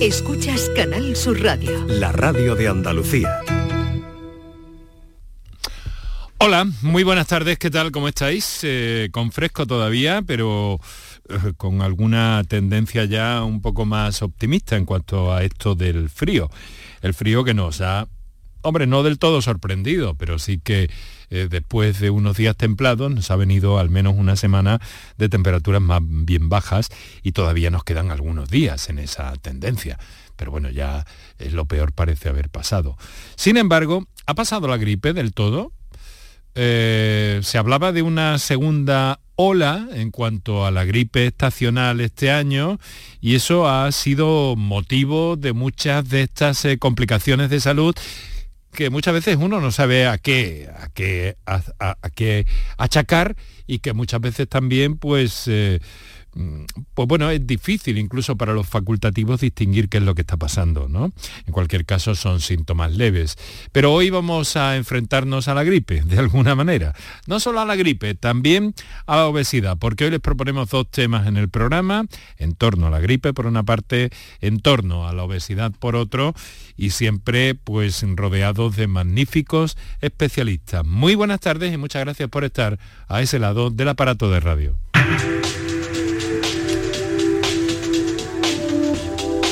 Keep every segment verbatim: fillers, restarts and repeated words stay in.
Escuchas Canal Sur Radio, la radio de Andalucía. Hola, muy buenas tardes, ¿qué tal? ¿Cómo estáis? Eh, con fresco todavía, pero eh, con alguna tendencia ya un poco más optimista en cuanto a esto del frío. El frío que nos ha, hombre, no del todo sorprendido, pero sí que eh, después de unos días templados nos ha venido al menos una semana de temperaturas más bien bajas y todavía nos quedan algunos días en esa tendencia. Pero bueno, ya eh, lo peor parece haber pasado. Sin embargo, ¿ha pasado la gripe del todo? Eh, se hablaba de una segunda ola en cuanto a la gripe estacional este año y eso ha sido motivo de muchas de estas eh, complicaciones de salud que muchas veces uno no sabe a qué, a qué, a, a, a qué achacar y que muchas veces también pues, eh, pues bueno, es difícil incluso para los facultativos distinguir qué es lo que está pasando, ¿no? En cualquier caso son síntomas leves. Pero hoy vamos a enfrentarnos a la gripe, de alguna manera. No solo a la gripe, también a la obesidad, porque hoy les proponemos dos temas en el programa, en torno a la gripe por una parte, en torno a la obesidad por otro, y siempre pues rodeados de magníficos especialistas. Muy buenas tardes y muchas gracias por estar a ese lado del aparato de radio.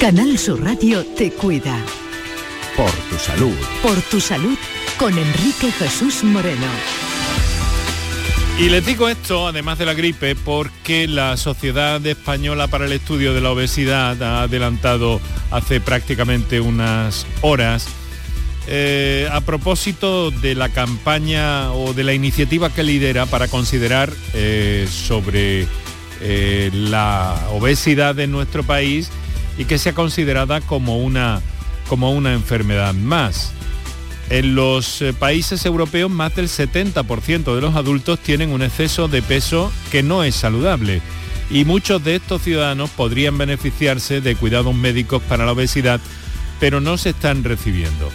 Canal Sur Radio te cuida. Por tu salud. Por tu salud con Enrique Jesús Moreno. Y les digo esto, además de la gripe, porque la Sociedad Española para el Estudio de la Obesidad ha adelantado hace prácticamente unas horas eh, a propósito de la campaña o de la iniciativa que lidera para considerar eh, sobre eh, la obesidad en nuestro país y que sea considerada como una, como una enfermedad más. En los países europeos más del setenta por ciento de los adultos tienen un exceso de peso que no es saludable y muchos de estos ciudadanos podrían beneficiarse de cuidados médicos para la obesidad, pero no se están recibiendo.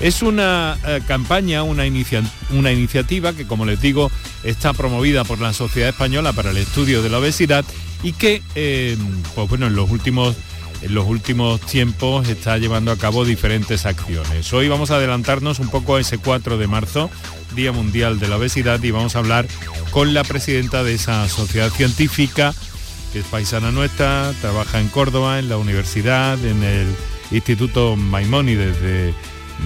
Es una eh, campaña, una, inicia, una iniciativa que, como les digo, está promovida por la Sociedad Española para el Estudio de la Obesidad y que, eh, pues bueno, en los últimos... En los últimos tiempos está llevando a cabo diferentes acciones. Hoy vamos a adelantarnos un poco a ese cuatro de marzo, Día Mundial de la Obesidad, y vamos a hablar con la presidenta de esa sociedad científica, que es paisana nuestra, trabaja en Córdoba, en la universidad, en el Instituto Maimónides de,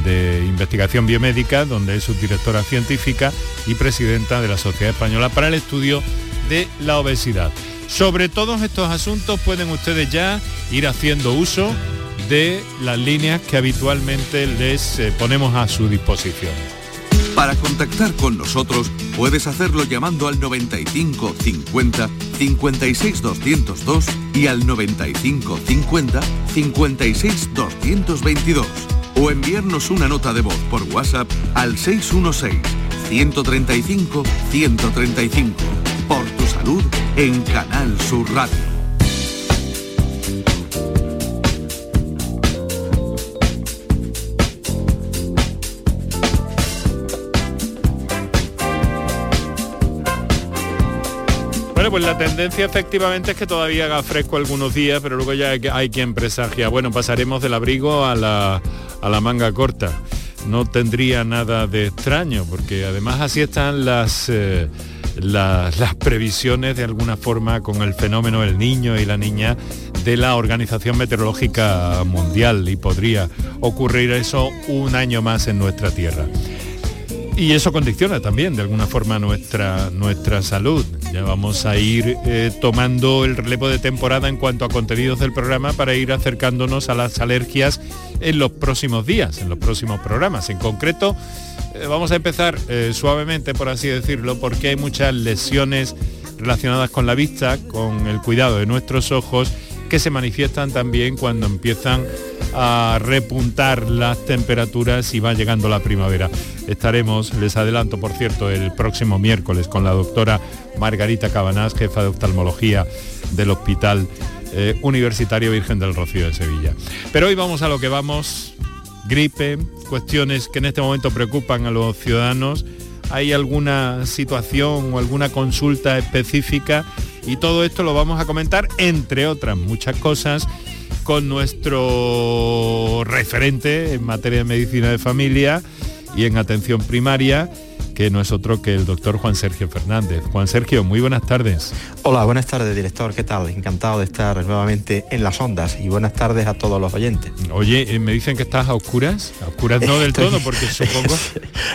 de Investigación Biomédica, donde es subdirectora científica y presidenta de la Sociedad Española para el Estudio de la Obesidad. Sobre todos estos asuntos pueden ustedes ya ir haciendo uso de las líneas que habitualmente les ponemos a su disposición. Para contactar con nosotros puedes hacerlo llamando al noventa y cinco cincuenta cincuenta y seis doscientos dos y al noventa y cinco cincuenta cincuenta y seis doscientos veintidós o enviarnos una nota de voz por WhatsApp al seis uno seis, uno tres cinco, uno tres cinco. Por tu salud en Canal Sur Radio. Bueno, pues la tendencia efectivamente es que todavía haga fresco algunos días, pero luego ya hay quien presagia. Bueno, pasaremos del abrigo a la, a la manga corta. No tendría nada de extraño, porque además así están las... Eh, Las, las previsiones de alguna forma con el fenómeno El Niño y la Niña de la Organización Meteorológica Mundial, y podría ocurrir eso un año más en nuestra tierra. Y eso condiciona también de alguna forma nuestra, nuestra salud. Ya vamos a ir eh, tomando el relevo de temporada en cuanto a contenidos del programa para ir acercándonos a las alergias en los próximos días, en los próximos programas. En concreto, eh, vamos a empezar eh, suavemente, por así decirlo, porque hay muchas lesiones relacionadas con la vista, con el cuidado de nuestros ojos, que se manifiestan también cuando empiezan a repuntar las temperaturas y va llegando la primavera. Estaremos, les adelanto por cierto, el próximo miércoles con la doctora Margarita Cabanás, jefa de oftalmología del Hospital eh, Universitario Virgen del Rocío de Sevilla. Pero hoy vamos a lo que vamos, gripe, cuestiones que en este momento preocupan a los ciudadanos. ¿Hay alguna situación o alguna consulta específica? Y todo esto lo vamos a comentar, entre otras muchas cosas, con nuestro referente en materia de medicina de familia y en atención primaria, que no es otro que el doctor Juan Sergio Fernández. Juan Sergio, muy buenas tardes. Hola, buenas tardes, director. ¿Qué tal? Encantado de estar nuevamente en las ondas y buenas tardes a todos los oyentes. Oye, me dicen que estás a oscuras. A oscuras no del Estoy... todo, porque supongo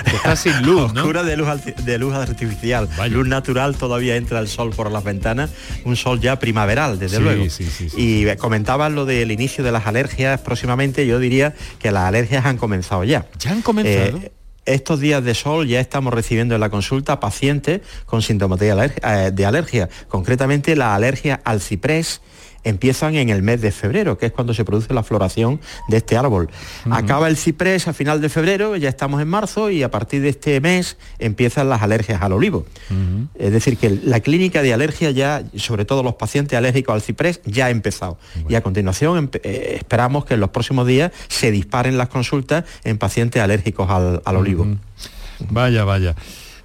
que estás sin luz, ¿no? A oscuras de luz, de luz artificial. Vaya. Luz natural, todavía entra el sol por las ventanas. Un sol ya primaveral, desde sí, luego. Sí, sí, sí. Y comentabas lo del inicio de las alergias próximamente. Yo diría que las alergias han comenzado ya. ¿Ya han comenzado? Eh, Estos días de sol ya estamos recibiendo en la consulta pacientes con sintomatología de alergia, concretamente la alergia al ciprés. Empiezan en el mes de febrero, que es cuando se produce la floración de este árbol. Uh-huh. Acaba el ciprés a final de febrero, ya estamos en marzo, y a partir de este mes empiezan las alergias al olivo. Uh-huh. Es decir, que la clínica de alergia ya, sobre todo los pacientes alérgicos al ciprés, ya ha empezado. Bueno. Y a continuación empe- eh, esperamos que en los próximos días se disparen las consultas en pacientes alérgicos al, al olivo. Uh-huh. Vaya, vaya.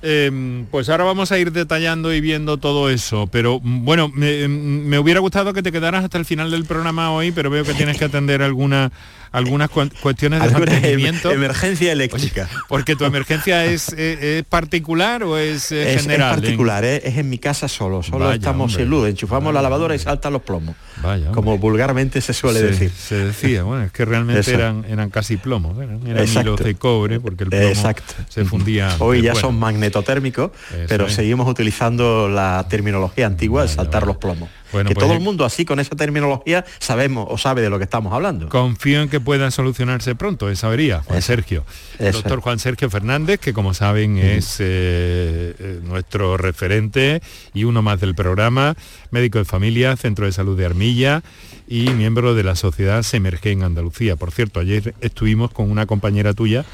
Eh, pues ahora vamos a ir detallando y viendo todo eso, pero bueno, me, me hubiera gustado que te quedaras hasta el final del programa hoy, pero veo que tienes que atender alguna, algunas cu- cuestiones de mantenimiento. Emergencia eléctrica. Oye, porque tu emergencia es, es, es particular o es, es general. Es particular, ¿eh? Es en mi casa solo, solo Vaya, estamos hombre. sin luz, enchufamos Vaya, la lavadora hombre. y saltan los plomos. Vaya, como vulgarmente se suele se, decir. Se decía, bueno, es que realmente eran, eran casi plomos, eran, eran hilos de cobre, porque el plomo Exacto. se fundía. Hoy ya bueno. son magnetos. Térmico, Eso pero es. seguimos utilizando la terminología antigua de vale, saltar vale. los plomos. Bueno, que pues todo el mundo así con esa terminología sabemos o sabe de lo que estamos hablando. Confío en que pueda solucionarse pronto esa avería, Juan Eso. Sergio. El doctor Juan Sergio Fernández, que como saben mm. es eh, nuestro referente y uno más del programa, médico de familia, Centro de Salud de Armilla y miembro de la sociedad Semergen Andalucía. Por cierto, ayer estuvimos con una compañera tuya,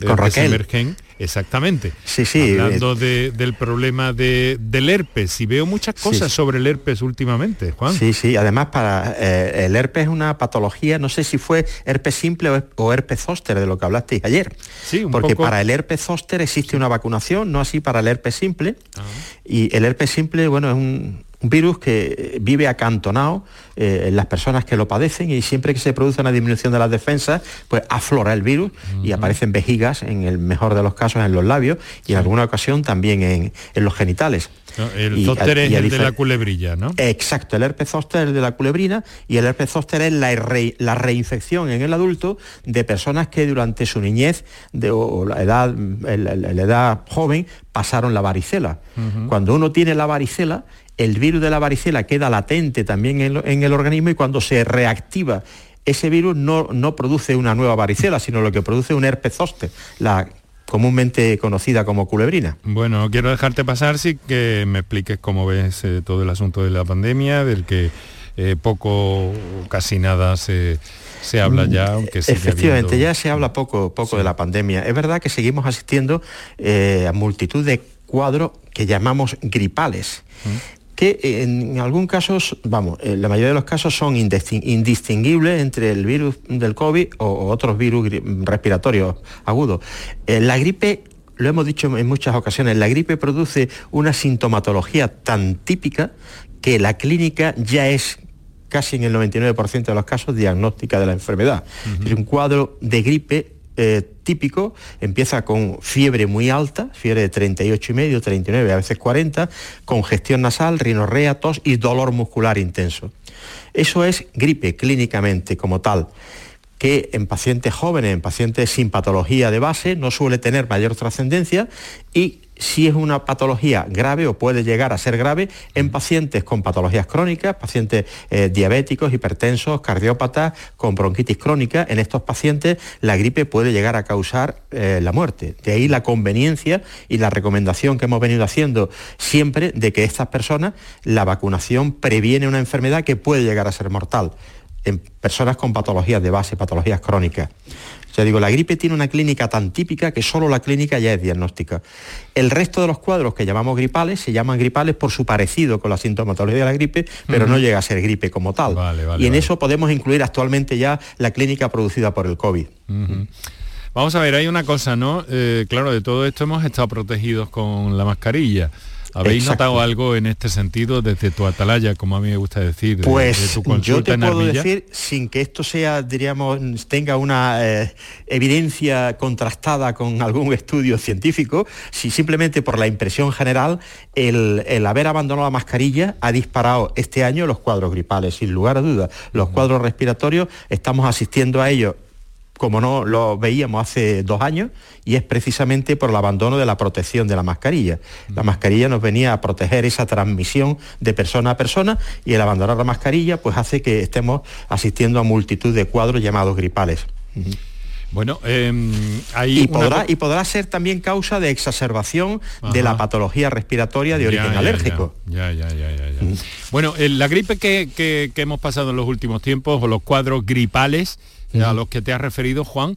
eh, con Raquel. Semergen, exactamente. Sí, sí. Hablando de, del problema de, del herpes, y veo muchas cosas sí. sobre el herpes últimamente. Juan. Sí, sí, además para eh, el herpes es una patología, no sé si fue herpes simple o, o herpes zóster, de lo que hablasteis ayer. Sí, un Porque poco... para el herpes zóster existe una vacunación, no así para el herpes simple. Ah. Y el herpes simple, bueno, es un, un virus que vive acantonado eh, en las personas que lo padecen, y siempre que se produce una disminución de las defensas, pues aflora el virus uh-huh. y aparecen vejigas, en el mejor de los casos en los labios, y sí. en alguna ocasión también en, en los genitales. No, el zóster es y el de la culebrilla, ¿no? Exacto, el herpes zóster es el de la culebrina, y el herpes zóster es la, re, la reinfección en el adulto de personas que durante su niñez de, o la edad, la, la edad joven pasaron la varicela. Uh-huh. Cuando uno tiene la varicela, el virus de la varicela queda latente también en, en el organismo, y cuando se reactiva ese virus no, no produce una nueva varicela, sino lo que produce un herpes zóster, la comúnmente conocida como culebrina. Bueno, quiero dejarte pasar, sí, que me expliques cómo ves eh, todo el asunto de la pandemia, del que eh, poco, casi nada se, se habla ya, aunque sigue Efectivamente, habiendo... ya se habla poco, poco sí. de la pandemia. Es verdad que seguimos asistiendo eh, a multitud de cuadros que llamamos gripales, ¿Mm? que en algún caso, vamos, en la mayoría de los casos son indistinguibles entre el virus del COVID o otros virus respiratorios agudos. La gripe, lo hemos dicho en muchas ocasiones, la gripe produce una sintomatología tan típica que la clínica ya es casi en el noventa y nueve por ciento de los casos diagnóstica de la enfermedad. Uh-huh. Es un cuadro de gripe Eh, típico, empieza con fiebre muy alta, fiebre de treinta y ocho y medio, treinta y nueve, a veces cuarenta, congestión nasal, rinorrea, tos y dolor muscular intenso. Eso es gripe clínicamente como tal, que en pacientes jóvenes, en pacientes sin patología de base, no suele tener mayor trascendencia, y si es una patología grave o puede llegar a ser grave en pacientes con patologías crónicas, pacientes eh, diabéticos, hipertensos, cardiópatas, con bronquitis crónica. En estos pacientes la gripe puede llegar a causar eh, la muerte. De ahí la conveniencia y la recomendación que hemos venido haciendo siempre de que estas personas, la vacunación previene una enfermedad que puede llegar a ser mortal en personas con patologías de base, patologías crónicas. Ya digo, la gripe tiene una clínica tan típica que solo la clínica ya es diagnóstica. El resto de los cuadros que llamamos gripales se llaman gripales por su parecido con la sintomatología de la gripe, pero uh-huh. no llega a ser gripe como tal. Vale, vale, y en vale. eso podemos incluir actualmente ya la clínica producida por el COVID. Uh-huh. Vamos a ver, hay una cosa, ¿no? Eh, claro, de todo esto hemos estado protegidos con la mascarilla. ¿Habéis Exacto. notado algo en este sentido desde tu atalaya, como a mí me gusta decir, pues, de, de tu consulta en Armilla? Pues yo te puedo decir, sin que esto sea, diríamos, tenga una eh, evidencia contrastada con algún estudio científico, si simplemente por la impresión general, el, el haber abandonado la mascarilla ha disparado este año los cuadros gripales, sin lugar a dudas. Los uh-huh. cuadros respiratorios, estamos asistiendo a ellos como no lo veíamos hace dos años, y es precisamente por el abandono de la protección de la mascarilla. La mascarilla nos venía a proteger esa transmisión de persona a persona, y el abandonar la mascarilla pues hace que estemos asistiendo a multitud de cuadros llamados gripales. Uh-huh. Bueno, eh, hay y, podrá, una... y podrá ser también causa de exacerbación Ajá. de la patología respiratoria de ya, origen ya, alérgico. Ya, ya, ya, ya, ya. Mm. Bueno, eh, la gripe que, que, que hemos pasado en los últimos tiempos, o los cuadros gripales mm. a los que te has referido, Juan,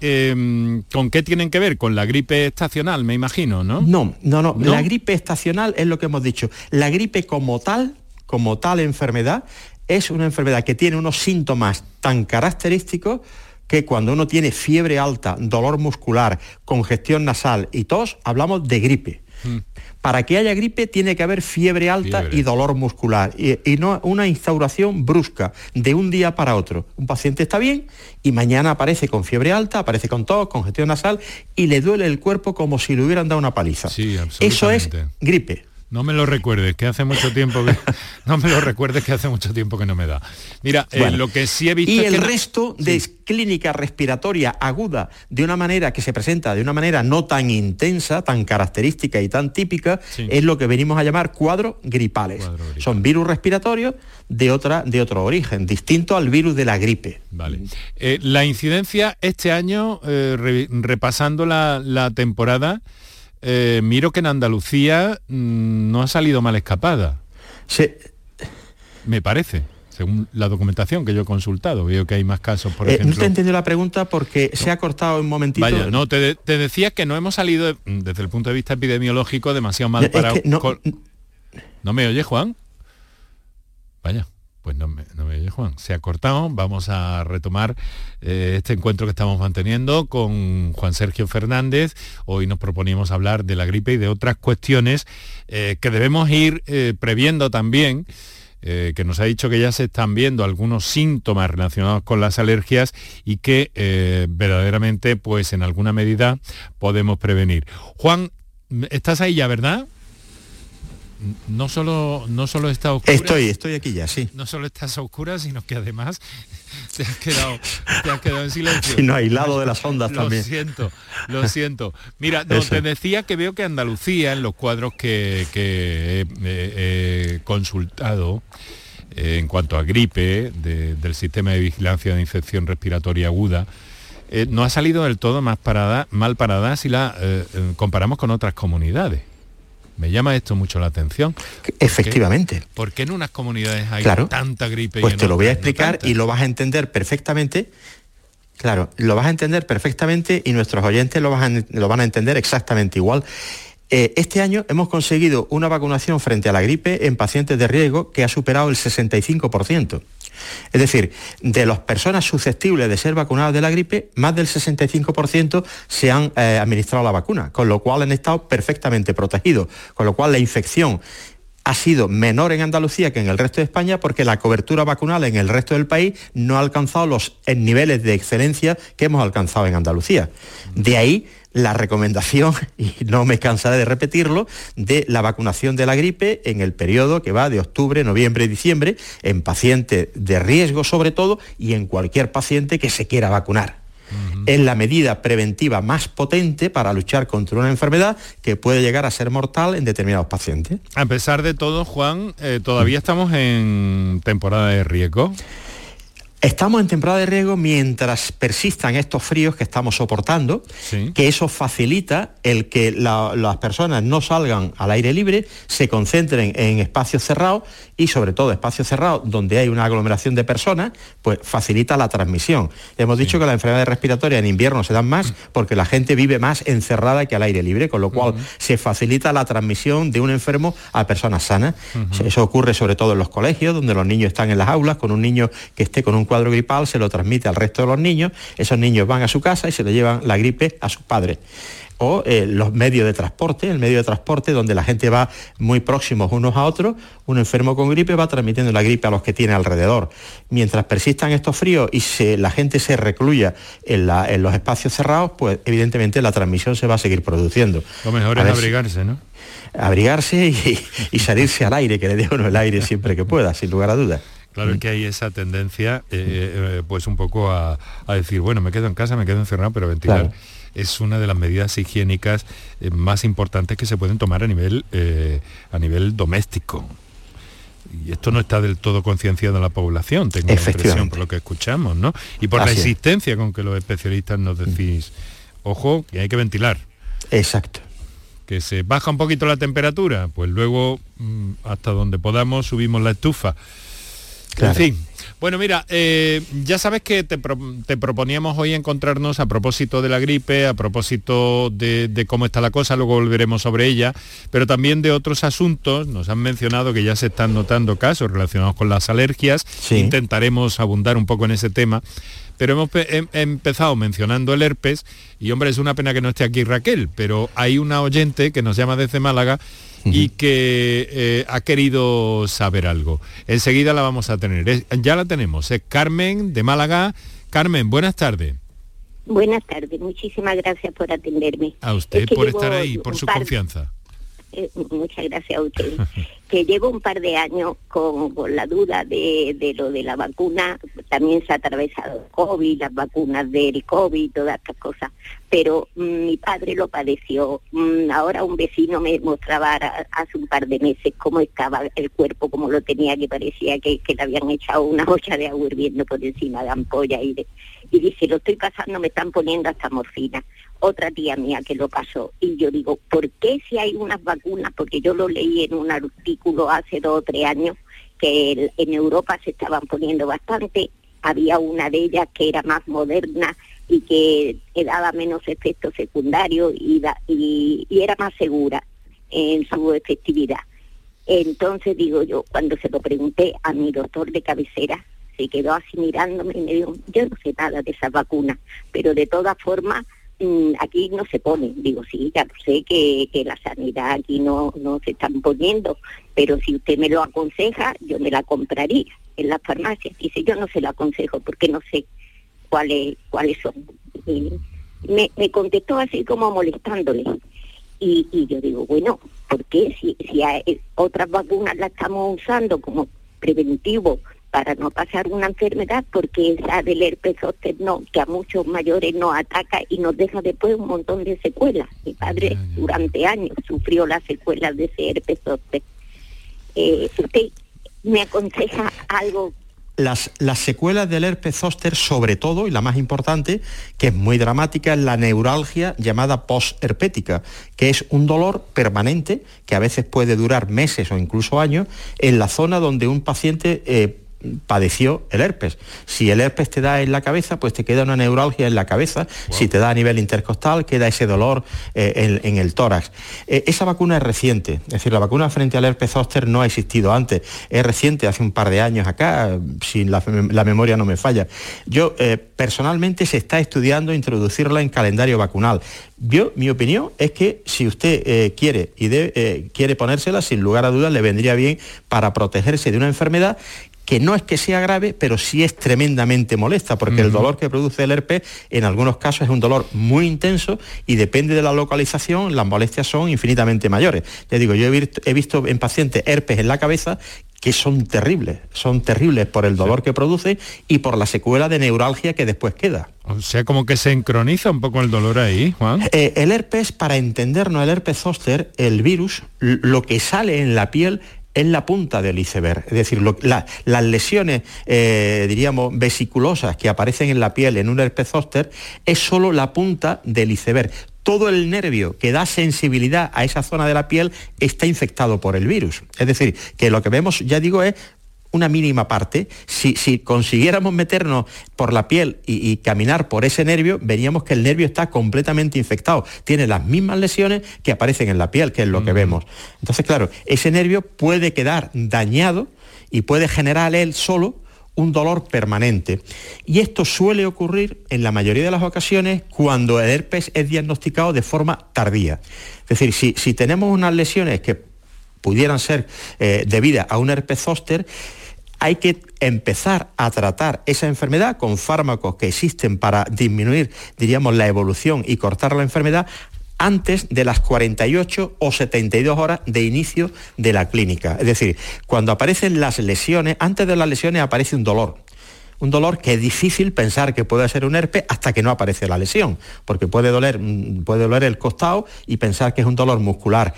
Eh, ¿con qué tienen que ver? Con la gripe estacional, me imagino, ¿no? No, no, no, no. La gripe estacional es lo que hemos dicho. La gripe como tal, como tal enfermedad, es una enfermedad que tiene unos síntomas tan característicos que cuando uno tiene fiebre alta, dolor muscular, congestión nasal y tos, hablamos de gripe. Mm. Para que haya gripe tiene que haber fiebre alta fiebre. y dolor muscular, y, y no una instauración brusca, de un día para otro. Un paciente está bien y mañana aparece con fiebre alta, aparece con tos, congestión nasal, y le duele el cuerpo como si le hubieran dado una paliza. Sí, absolutamente. Eso es gripe. No me lo recuerdes, que hace mucho tiempo que no me lo recuerdes que hace mucho tiempo que no me da. Mira, bueno, eh, lo que sí he visto y es el que resto no... de sí. clínica respiratoria aguda, de una manera que se presenta de una manera no tan intensa, tan característica y tan típica, sí. es lo que venimos a llamar cuadros gripales. Cuadro gripal. Son virus respiratorios de otra de otro origen, distinto al virus de la gripe. Vale. Eh, la incidencia este año, eh, re, repasando la, la temporada. Eh, miro que en Andalucía mmm, no ha salido mal escapada. Sí. Me parece, según la documentación que yo he consultado. Veo que hay más casos, por eh, ejemplo... No te he entendido la pregunta porque no. se ha cortado un momentito. Vaya, no, te, de- te decía que no hemos salido, desde el punto de vista epidemiológico, demasiado mal parados. No, col- ¿No me oye, Juan? Vaya. Pues no me, no me oye, Juan. Se ha cortado. Vamos a retomar eh, este encuentro que estamos manteniendo con Juan Sergio Fernández. Hoy nos proponíamos hablar de la gripe y de otras cuestiones eh, que debemos ir eh, previendo también, eh, que nos ha dicho que ya se están viendo algunos síntomas relacionados con las alergias y que eh, verdaderamente, pues en alguna medida, podemos prevenir. Juan, ¿estás ahí ya, verdad? No solo, no solo está oscura. Estoy, estoy aquí ya, sí. No solo estás oscura, sino que además te has quedado, te has quedado en silencio. Sino aislado de las ondas lo también. Lo siento, lo siento. Mira, no, te decía que veo que Andalucía, en los cuadros que, que he, he, he consultado, eh, en cuanto a gripe, de, del sistema de vigilancia de infección respiratoria aguda, eh, no ha salido del todo más parada, mal parada si la eh, comparamos con otras comunidades. Me llama esto mucho la atención. Efectivamente. ¿Por qué en unas comunidades hay claro, tanta gripe? Pues y te lo voy a explicar y lo vas a entender perfectamente. Claro, lo vas a entender perfectamente y nuestros oyentes lo, vas a, lo van a entender exactamente igual. Eh, este año hemos conseguido una vacunación frente a la gripe en pacientes de riesgo que ha superado el sesenta y cinco por ciento. Es decir, de las personas susceptibles de ser vacunadas de la gripe, más del sesenta y cinco por ciento se han eh, administrado la vacuna, con lo cual han estado perfectamente protegidos, con lo cual la infección ha sido menor en Andalucía que en el resto de España porque la cobertura vacunal en el resto del país no ha alcanzado los niveles de excelencia que hemos alcanzado en Andalucía. De ahí la recomendación, y no me cansaré de repetirlo, de la vacunación de la gripe en el periodo que va de octubre, noviembre y diciembre, en pacientes de riesgo sobre todo, y en cualquier paciente que se quiera vacunar. Uh-huh. Es la medida preventiva más potente para luchar contra una enfermedad que puede llegar a ser mortal en determinados pacientes. A pesar de todo, Juan, eh, todavía estamos en temporada de riesgo. Estamos en temporada de riesgo mientras persistan estos fríos que estamos soportando, sí. que eso facilita el que la, las personas no salgan al aire libre, se concentren en espacios cerrados y sobre todo espacios cerrados donde hay una aglomeración de personas, pues facilita la transmisión. Hemos sí. dicho que las enfermedades respiratorias en invierno se dan más porque la gente vive más encerrada que al aire libre, con lo cual uh-huh. se facilita la transmisión de un enfermo a personas sanas. Uh-huh. Eso ocurre sobre todo en los colegios, donde los niños están en las aulas, con un niño que esté con un cuadro gripal se lo transmite al resto de los niños, esos niños van a su casa y se le llevan la gripe a sus padres. O eh, los medios de transporte, el medio de transporte donde la gente va muy próximos unos a otros, un enfermo con gripe va transmitiendo la gripe a los que tiene alrededor. Mientras persistan estos fríos y se, la gente se recluya en, la, en los espacios cerrados, pues evidentemente la transmisión se va a seguir produciendo. Lo mejor es abrigarse, ¿no? Abrigarse y, y salirse al aire, que le dé uno el aire siempre que pueda, sin lugar a dudas. Claro, es que hay esa tendencia, eh, pues un poco a, a decir, bueno, me quedo en casa, me quedo encerrado, pero ventilar. Claro. Es una de las medidas higiénicas eh, más importantes que se pueden tomar a nivel, eh, a nivel doméstico. Y esto no está del todo concienciado en la población, tengo la impresión, por lo que escuchamos, ¿no? Y por Así la insistencia es. con que los especialistas nos decís, ojo, que hay que ventilar. Exacto. Que se baja un poquito la temperatura, pues luego, hasta donde podamos, subimos la estufa. Claro. En fin. Bueno, mira, eh, ya sabes que te, pro, te proponíamos hoy encontrarnos a propósito de la gripe, a propósito de, de cómo está la cosa, luego volveremos sobre ella, pero también de otros asuntos. Nos han mencionado que ya se están notando casos relacionados con las alergias, sí. Intentaremos abundar un poco en ese tema, pero hemos pe- he empezado mencionando el herpes, y hombre, es una pena que no esté aquí Raquel, pero hay una oyente que nos llama desde Málaga, y que eh, ha querido saber algo. Enseguida la vamos a tener. Es, ya la tenemos. Es Carmen de Málaga. Carmen, buenas tardes. Buenas tardes. Muchísimas gracias por atenderme. A usted es que por estar ahí, por su par... confianza. Eh, muchas gracias a usted. Que llevo un par de años con, con la duda de, de lo de la vacuna. También se ha atravesado el COVID, las vacunas del COVID, todas estas cosas. Pero mmm, mi padre lo padeció. Mmm, ahora un vecino me mostraba hace un par de meses cómo estaba el cuerpo, cómo lo tenía, que parecía que, que le habían echado una olla de agua hirviendo por encima de ampolla. Y, de, y dice, lo estoy pasando, me están poniendo hasta morfina. Otra tía mía que lo pasó. Y yo digo, ¿por qué si hay unas vacunas? Porque yo lo leí en un artículo hace dos o tres años, que el, en Europa se estaban poniendo bastante. Había una de ellas que era más moderna y que, que daba menos efectos secundarios y, da, y, y era más segura en su efectividad. Entonces, digo yo, cuando se lo pregunté a mi doctor de cabecera, se quedó así mirándome y me dijo, yo no sé nada de esas vacunas, pero de todas formas, mmm, aquí no se ponen. Digo, sí, ya sé que, que la sanidad aquí no, no se están poniendo, pero si usted me lo aconseja, yo me la compraría en las farmacias. Dice, yo no se la aconsejo porque no sé cuáles cuáles son. Y me, me contestó así como molestándole. Y, y yo digo, bueno, ¿por qué? Si, si hay otras vacunas las estamos usando como preventivo para no pasar una enfermedad, porque esa del herpes zóster no, que a muchos mayores nos ataca y nos deja después un montón de secuelas. Mi padre yeah, yeah. durante años sufrió las secuelas de ese herpes zóster. Eh, ¿Usted me aconseja algo? Las, las secuelas del herpes zóster, sobre todo, y la más importante, que es muy dramática, es la neuralgia llamada postherpética, que es un dolor permanente que a veces puede durar meses o incluso años en la zona donde un paciente eh, padeció el herpes. Si el herpes te da en la cabeza, pues te queda una neuralgia en la cabeza. Wow. Si te da a nivel intercostal, queda ese dolor eh, en, en el tórax. Eh, esa vacuna es reciente, es decir, la vacuna frente al herpes zóster no ha existido antes, es reciente, hace un par de años acá, si la, la memoria no me falla. Yo, eh, personalmente, se está estudiando introducirla en calendario vacunal. Yo, mi opinión es que si usted eh, quiere y de, eh, quiere ponérsela, sin lugar a dudas le vendría bien para protegerse de una enfermedad que no es que sea grave, pero sí es tremendamente molesta, porque uh-huh. el dolor que produce el herpes en algunos casos es un dolor muy intenso y depende de la localización, las molestias son infinitamente mayores. Ya digo, yo he visto, he visto en pacientes herpes en la cabeza que son terribles, son terribles por el dolor sí. que produce y por la secuela de neuralgia que después queda. O sea, como que se sincroniza un poco el dolor ahí, Juan. Eh, el herpes, para entendernos, el herpes zóster, el virus, lo que sale en la piel es la punta del iceberg, es decir, lo, la, las lesiones, eh, diríamos, vesiculosas que aparecen en la piel en un herpes zóster es solo la punta del iceberg. Todo el nervio que da sensibilidad a esa zona de la piel está infectado por el virus. Es decir, que lo que vemos, ya digo, es una mínima parte. Si, si consiguiéramos meternos por la piel y, y caminar por ese nervio, veríamos que el nervio está completamente infectado. Tiene las mismas lesiones que aparecen en la piel, que es lo mm. que vemos. Entonces, claro, ese nervio puede quedar dañado y puede generar él solo un dolor permanente. Y esto suele ocurrir en la mayoría de las ocasiones cuando el herpes es diagnosticado de forma tardía. Es decir, si, si tenemos unas lesiones que pudieran ser eh, debidas a un herpes zóster, hay que empezar a tratar esa enfermedad con fármacos que existen para disminuir, diríamos, la evolución y cortar la enfermedad antes de las cuarenta y ocho o setenta y dos horas de inicio de la clínica. Es decir, cuando aparecen las lesiones, antes de las lesiones aparece un dolor. Un dolor que es difícil pensar que puede ser un herpes hasta que no aparece la lesión, porque puede doler, puede doler el costado y pensar que es un dolor muscular.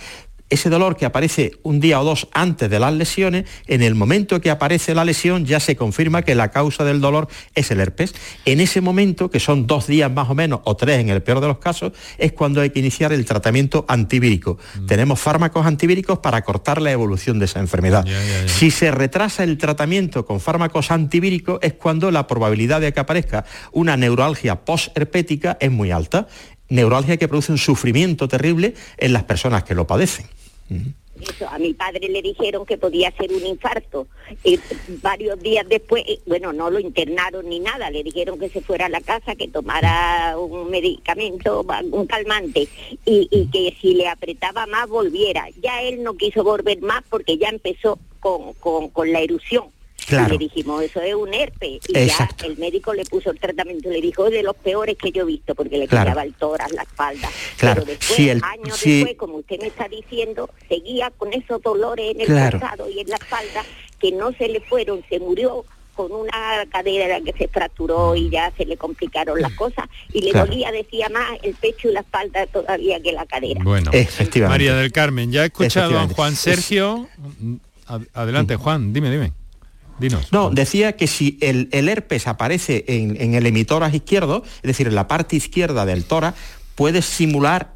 Ese dolor que aparece un día o dos antes de las lesiones, en el momento que aparece la lesión ya se confirma que la causa del dolor es el herpes. En ese momento, que son dos días más o menos, o tres en el peor de los casos, es cuando hay que iniciar el tratamiento antivírico. Mm. Tenemos fármacos antivíricos para cortar la evolución de esa enfermedad. Yeah, yeah, yeah. Si se retrasa el tratamiento con fármacos antivíricos es cuando la probabilidad de que aparezca una neuralgia postherpética es muy alta. Neuralgia que produce un sufrimiento terrible en las personas que lo padecen. Eso, a mi padre le dijeron que podía ser un infarto. Eh, varios días después, eh, bueno, no lo internaron ni nada, le dijeron que se fuera a la casa, que tomara un medicamento, un calmante, y, y que si le apretaba más volviera. Ya él no quiso volver más porque ya empezó con, con, con la erupción. Claro. Y le dijimos, eso es un herpes. Y exacto. Ya el médico le puso el tratamiento, le dijo, de los peores que yo he visto, porque le claro. quitaba el tórax, la espalda. Claro. Pero después, si el, años si... después, como usted me está diciendo, seguía con esos dolores en el claro. costado y en la espalda, que no se le fueron, se murió con una cadera que se fracturó y ya se le complicaron las cosas, y le claro. dolía, decía, más el pecho y la espalda todavía que la cadera. Bueno, efectivamente. María del Carmen, ya he escuchado a Juan Sergio. Es... Adelante, Juan, dime, dime. Dinos. No, decía que si el, el herpes aparece en, en el hemitórax izquierdo, es decir, en la parte izquierda del tórax, puede simular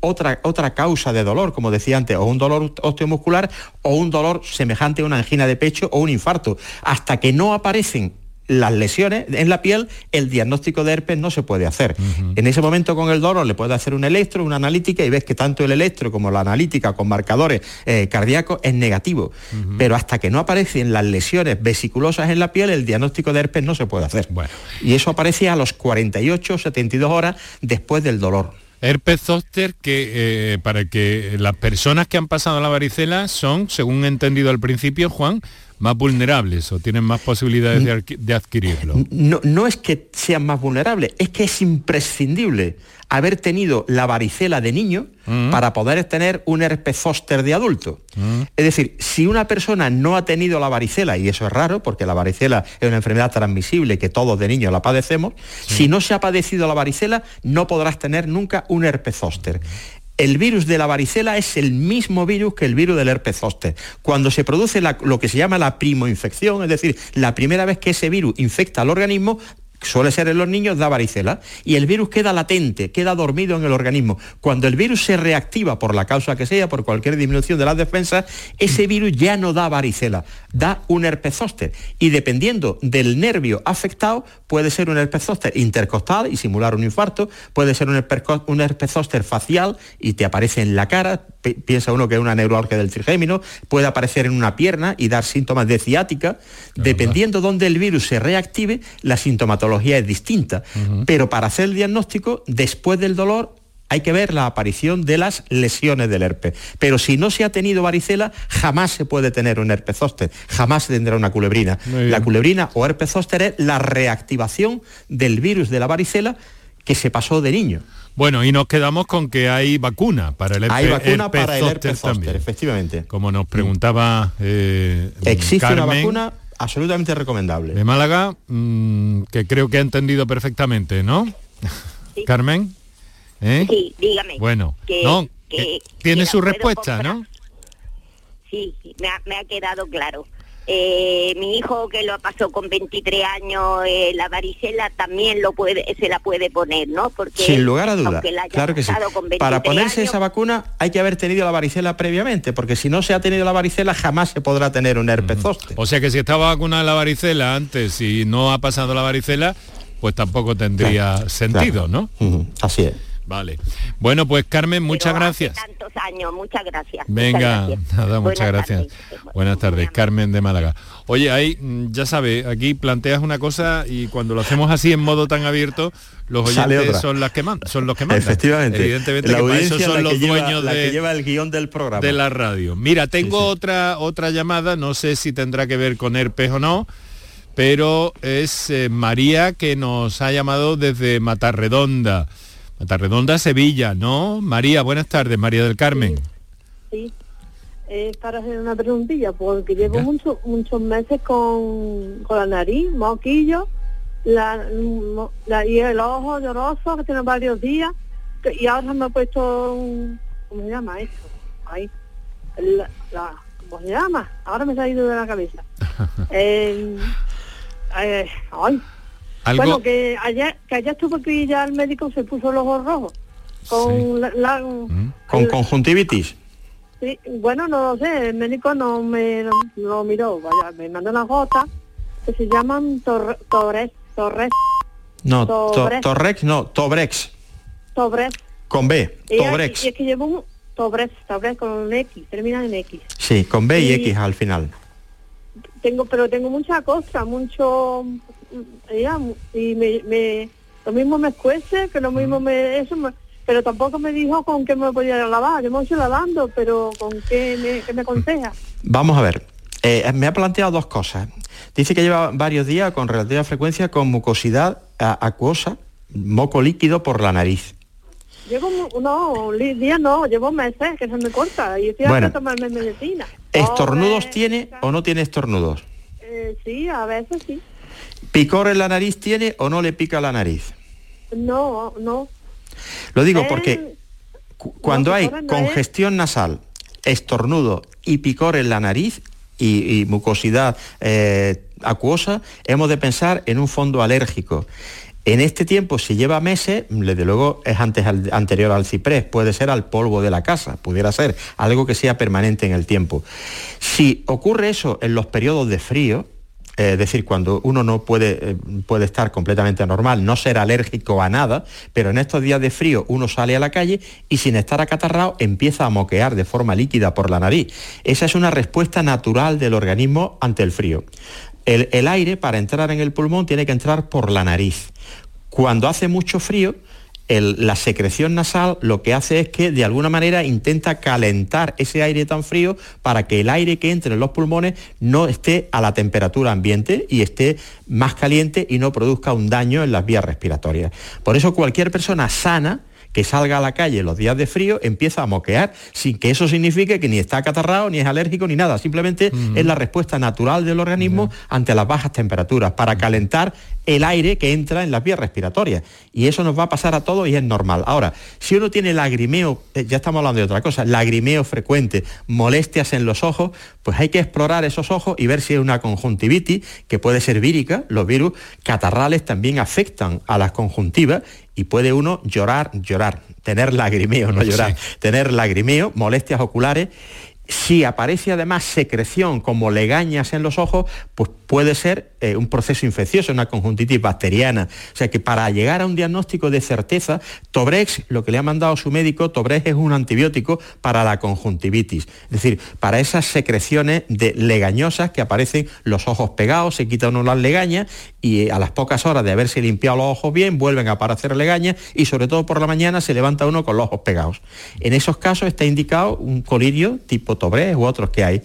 otra, otra causa de dolor, como decía antes, o un dolor osteomuscular o un dolor semejante a una angina de pecho o un infarto. Hasta que no aparecen las lesiones en la piel, el diagnóstico de herpes no se puede hacer. Uh-huh. En ese momento con el dolor le puedes hacer un electro, una analítica, y ves que tanto el electro como la analítica con marcadores eh, cardíacos es negativo. Uh-huh. Pero hasta que no aparecen las lesiones vesiculosas en la piel, el diagnóstico de herpes no se puede hacer. Bueno. Y eso aparece a los cuarenta y ocho o setenta y dos horas después del dolor. Herpes zóster, que eh, para que las personas que han pasado la varicela son, según he entendido al principio, Juan, más vulnerables o tienen más posibilidades de, adqu- de adquirirlo. No, no es que sean más vulnerables, es que es imprescindible haber tenido la varicela de niño uh-huh. para poder tener un herpes zóster de adulto. Uh-huh. Es decir, si una persona no ha tenido la varicela, y eso es raro porque la varicela es una enfermedad transmisible que todos de niños la padecemos, sí. si no se ha padecido la varicela no podrás tener nunca un herpes zóster. Uh-huh. El virus de la varicela es el mismo virus que el virus del herpes zóster. Cuando se produce la, lo que se llama la primoinfección, es decir, la primera vez que ese virus infecta al organismo, suele ser en los niños, da varicela, y el virus queda latente, queda dormido en el organismo. Cuando el virus se reactiva por la causa que sea, por cualquier disminución de las defensas, ese virus ya no da varicela, da un herpes zóster. Y dependiendo del nervio afectado, puede ser un herpes zóster intercostal y simular un infarto, puede ser un herpes, un herpes zóster facial y te aparece en la cara, p- piensa uno que es una neuralgia del trigémino, puede aparecer en una pierna y dar síntomas de ciática. Qué dependiendo verdad. Donde el virus se reactive, la sintomatología es distinta, uh-huh. pero para hacer el diagnóstico, después del dolor, hay que ver la aparición de las lesiones del herpes. Pero si no se ha tenido varicela, jamás se puede tener un herpes zóster, jamás se tendrá una culebrina. La culebrina o herpes zóster es la reactivación del virus de la varicela que se pasó de niño. Bueno, y nos quedamos con que hay vacuna para el herpes zóster. Hay vacuna herpes para el herpes zóster, efectivamente. Como nos preguntaba eh, ¿existe Carmen, una vacuna? Absolutamente recomendable. De Málaga, mmm, que creo que ha entendido perfectamente, ¿no? Sí. ¿Carmen? ¿Eh? Sí, dígame. Bueno, que, no, que, que tiene que su respuesta, comprar, ¿no? Sí, me ha, me ha quedado claro. Eh, mi hijo, que lo pasó con veintitrés años, eh, la varicela también lo puede, se la puede poner, ¿no? Porque sin lugar a duda, la claro que sí. Para ponerse años, esa vacuna hay que haber tenido la varicela previamente, porque si no se ha tenido la varicela jamás se podrá tener un herpes uh-huh. zóster. O sea que si estaba vacunada la varicela antes y no ha pasado la varicela, pues tampoco tendría claro, sentido, claro. ¿no? Uh-huh. Así es. Vale. Bueno, pues Carmen, muchas Pero gracias. Hace tantos años, muchas gracias. Venga, muchas gracias. Nada, muchas Buenas gracias. Tardes. Buenas tardes, Carmen de Málaga. Oye, ahí, ya sabes, aquí planteas una cosa y cuando lo hacemos así en modo tan abierto, los oyentes son las que mandan, son los que mandan. Efectivamente. Evidentemente la que audiencia para eso son los lleva, dueños de, que lleva el guión del programa. De la radio. Mira, tengo sí, sí. otra otra llamada, no sé si tendrá que ver con herpes o no. Pero es eh, María, que nos ha llamado desde Matarredonda. Matarredonda, Sevilla, ¿no? María, buenas tardes, María del Carmen. Sí, sí. Es eh, para hacer una preguntilla, porque llevo mucho, muchos meses con, con la nariz, moquillo, la, la, y el ojo lloroso, que tiene varios días, que, y ahora me he puesto, un, ¿cómo se llama eso? Ahí, la, la, ¿cómo se llama? Ahora me ha salido de la cabeza. eh, Eh, ay. ¿Algo? Bueno, que allá que allá estuvo aquí ya el médico se puso los ojos rojos con sí. la, la mm. con el, conjuntivitis. Sí, bueno, no lo sé, el médico no me no, no miró, vaya, me mandó una gota que se llaman torres torres torres no torres to, no tobrex tobrex con b y tobrex y, y es que llevo un tobrex tobrex con un x, termina en x, sí, con b y, y x al final. Tengo, pero tengo mucha cosa, mucho, ya, y me, me, lo mismo me escuece, que lo mismo me, eso me, pero tampoco me dijo con qué me podía lavar, yo me estoy lavando, pero con qué me, qué me aconseja. Vamos a ver, eh, me ha planteado dos cosas. Dice que lleva varios días con relativa frecuencia con mucosidad acuosa, moco líquido por la nariz. Llevo, no, días no, llevo meses, que se me corta, y estoy bueno, a tomarme medicina. ¿Estornudos oh, tiene esa... o no tiene estornudos? Eh, sí, a veces sí. ¿Picor en la nariz tiene o no le pica la nariz? No, no. Lo digo eh... porque cu- cuando no, hay congestión nasal, estornudo y picor en la nariz y, y mucosidad eh, acuosa, hemos de pensar en un fondo alérgico. En este tiempo, si lleva meses, desde luego es antes al, anterior al ciprés, puede ser al polvo de la casa, pudiera ser algo que sea permanente en el tiempo. Si ocurre eso en los periodos de frío, eh, es decir, cuando uno no puede, eh, puede estar completamente normal, no ser alérgico a nada, pero en estos días de frío uno sale a la calle y sin estar acatarrado empieza a moquear de forma líquida por la nariz. Esa es una respuesta natural del organismo ante el frío. El, el aire, para entrar en el pulmón, tiene que entrar por la nariz. Cuando hace mucho frío, el, la secreción nasal lo que hace es que, de alguna manera, intenta calentar ese aire tan frío para que el aire que entre en los pulmones no esté a la temperatura ambiente y esté más caliente y no produzca un daño en las vías respiratorias. Por eso, cualquier persona sana que salga a la calle los días de frío empieza a moquear, sin que eso signifique que ni está acatarrado, ni es alérgico, ni nada. Simplemente mm. es la respuesta natural del organismo mm. ante las bajas temperaturas, para calentar el aire que entra en las vías respiratorias. Y eso nos va a pasar a todos y es normal. Ahora, si uno tiene lagrimeo, ya estamos hablando de otra cosa, lagrimeo frecuente, molestias en los ojos, pues hay que explorar esos ojos y ver si es una conjuntivitis, que puede ser vírica. Los virus catarrales también afectan a las conjuntivas. Y puede uno llorar, llorar, tener lagrimeo, no llorar, sí. tener lagrimeo, molestias oculares. Si aparece además secreción como legañas en los ojos, pues puede ser eh, un proceso infeccioso, una conjuntivitis bacteriana. O sea que para llegar a un diagnóstico de certeza, Tobrex, lo que le ha mandado su médico, Tobrex es un antibiótico para la conjuntivitis. Es decir, para esas secreciones de legañosas que aparecen, los ojos pegados, se quita uno las legañas y a las pocas horas de haberse limpiado los ojos bien, vuelven a aparecer legañas y sobre todo por la mañana se levanta uno con los ojos pegados. En esos casos está indicado un colirio tipo Tobrex u otros que hay,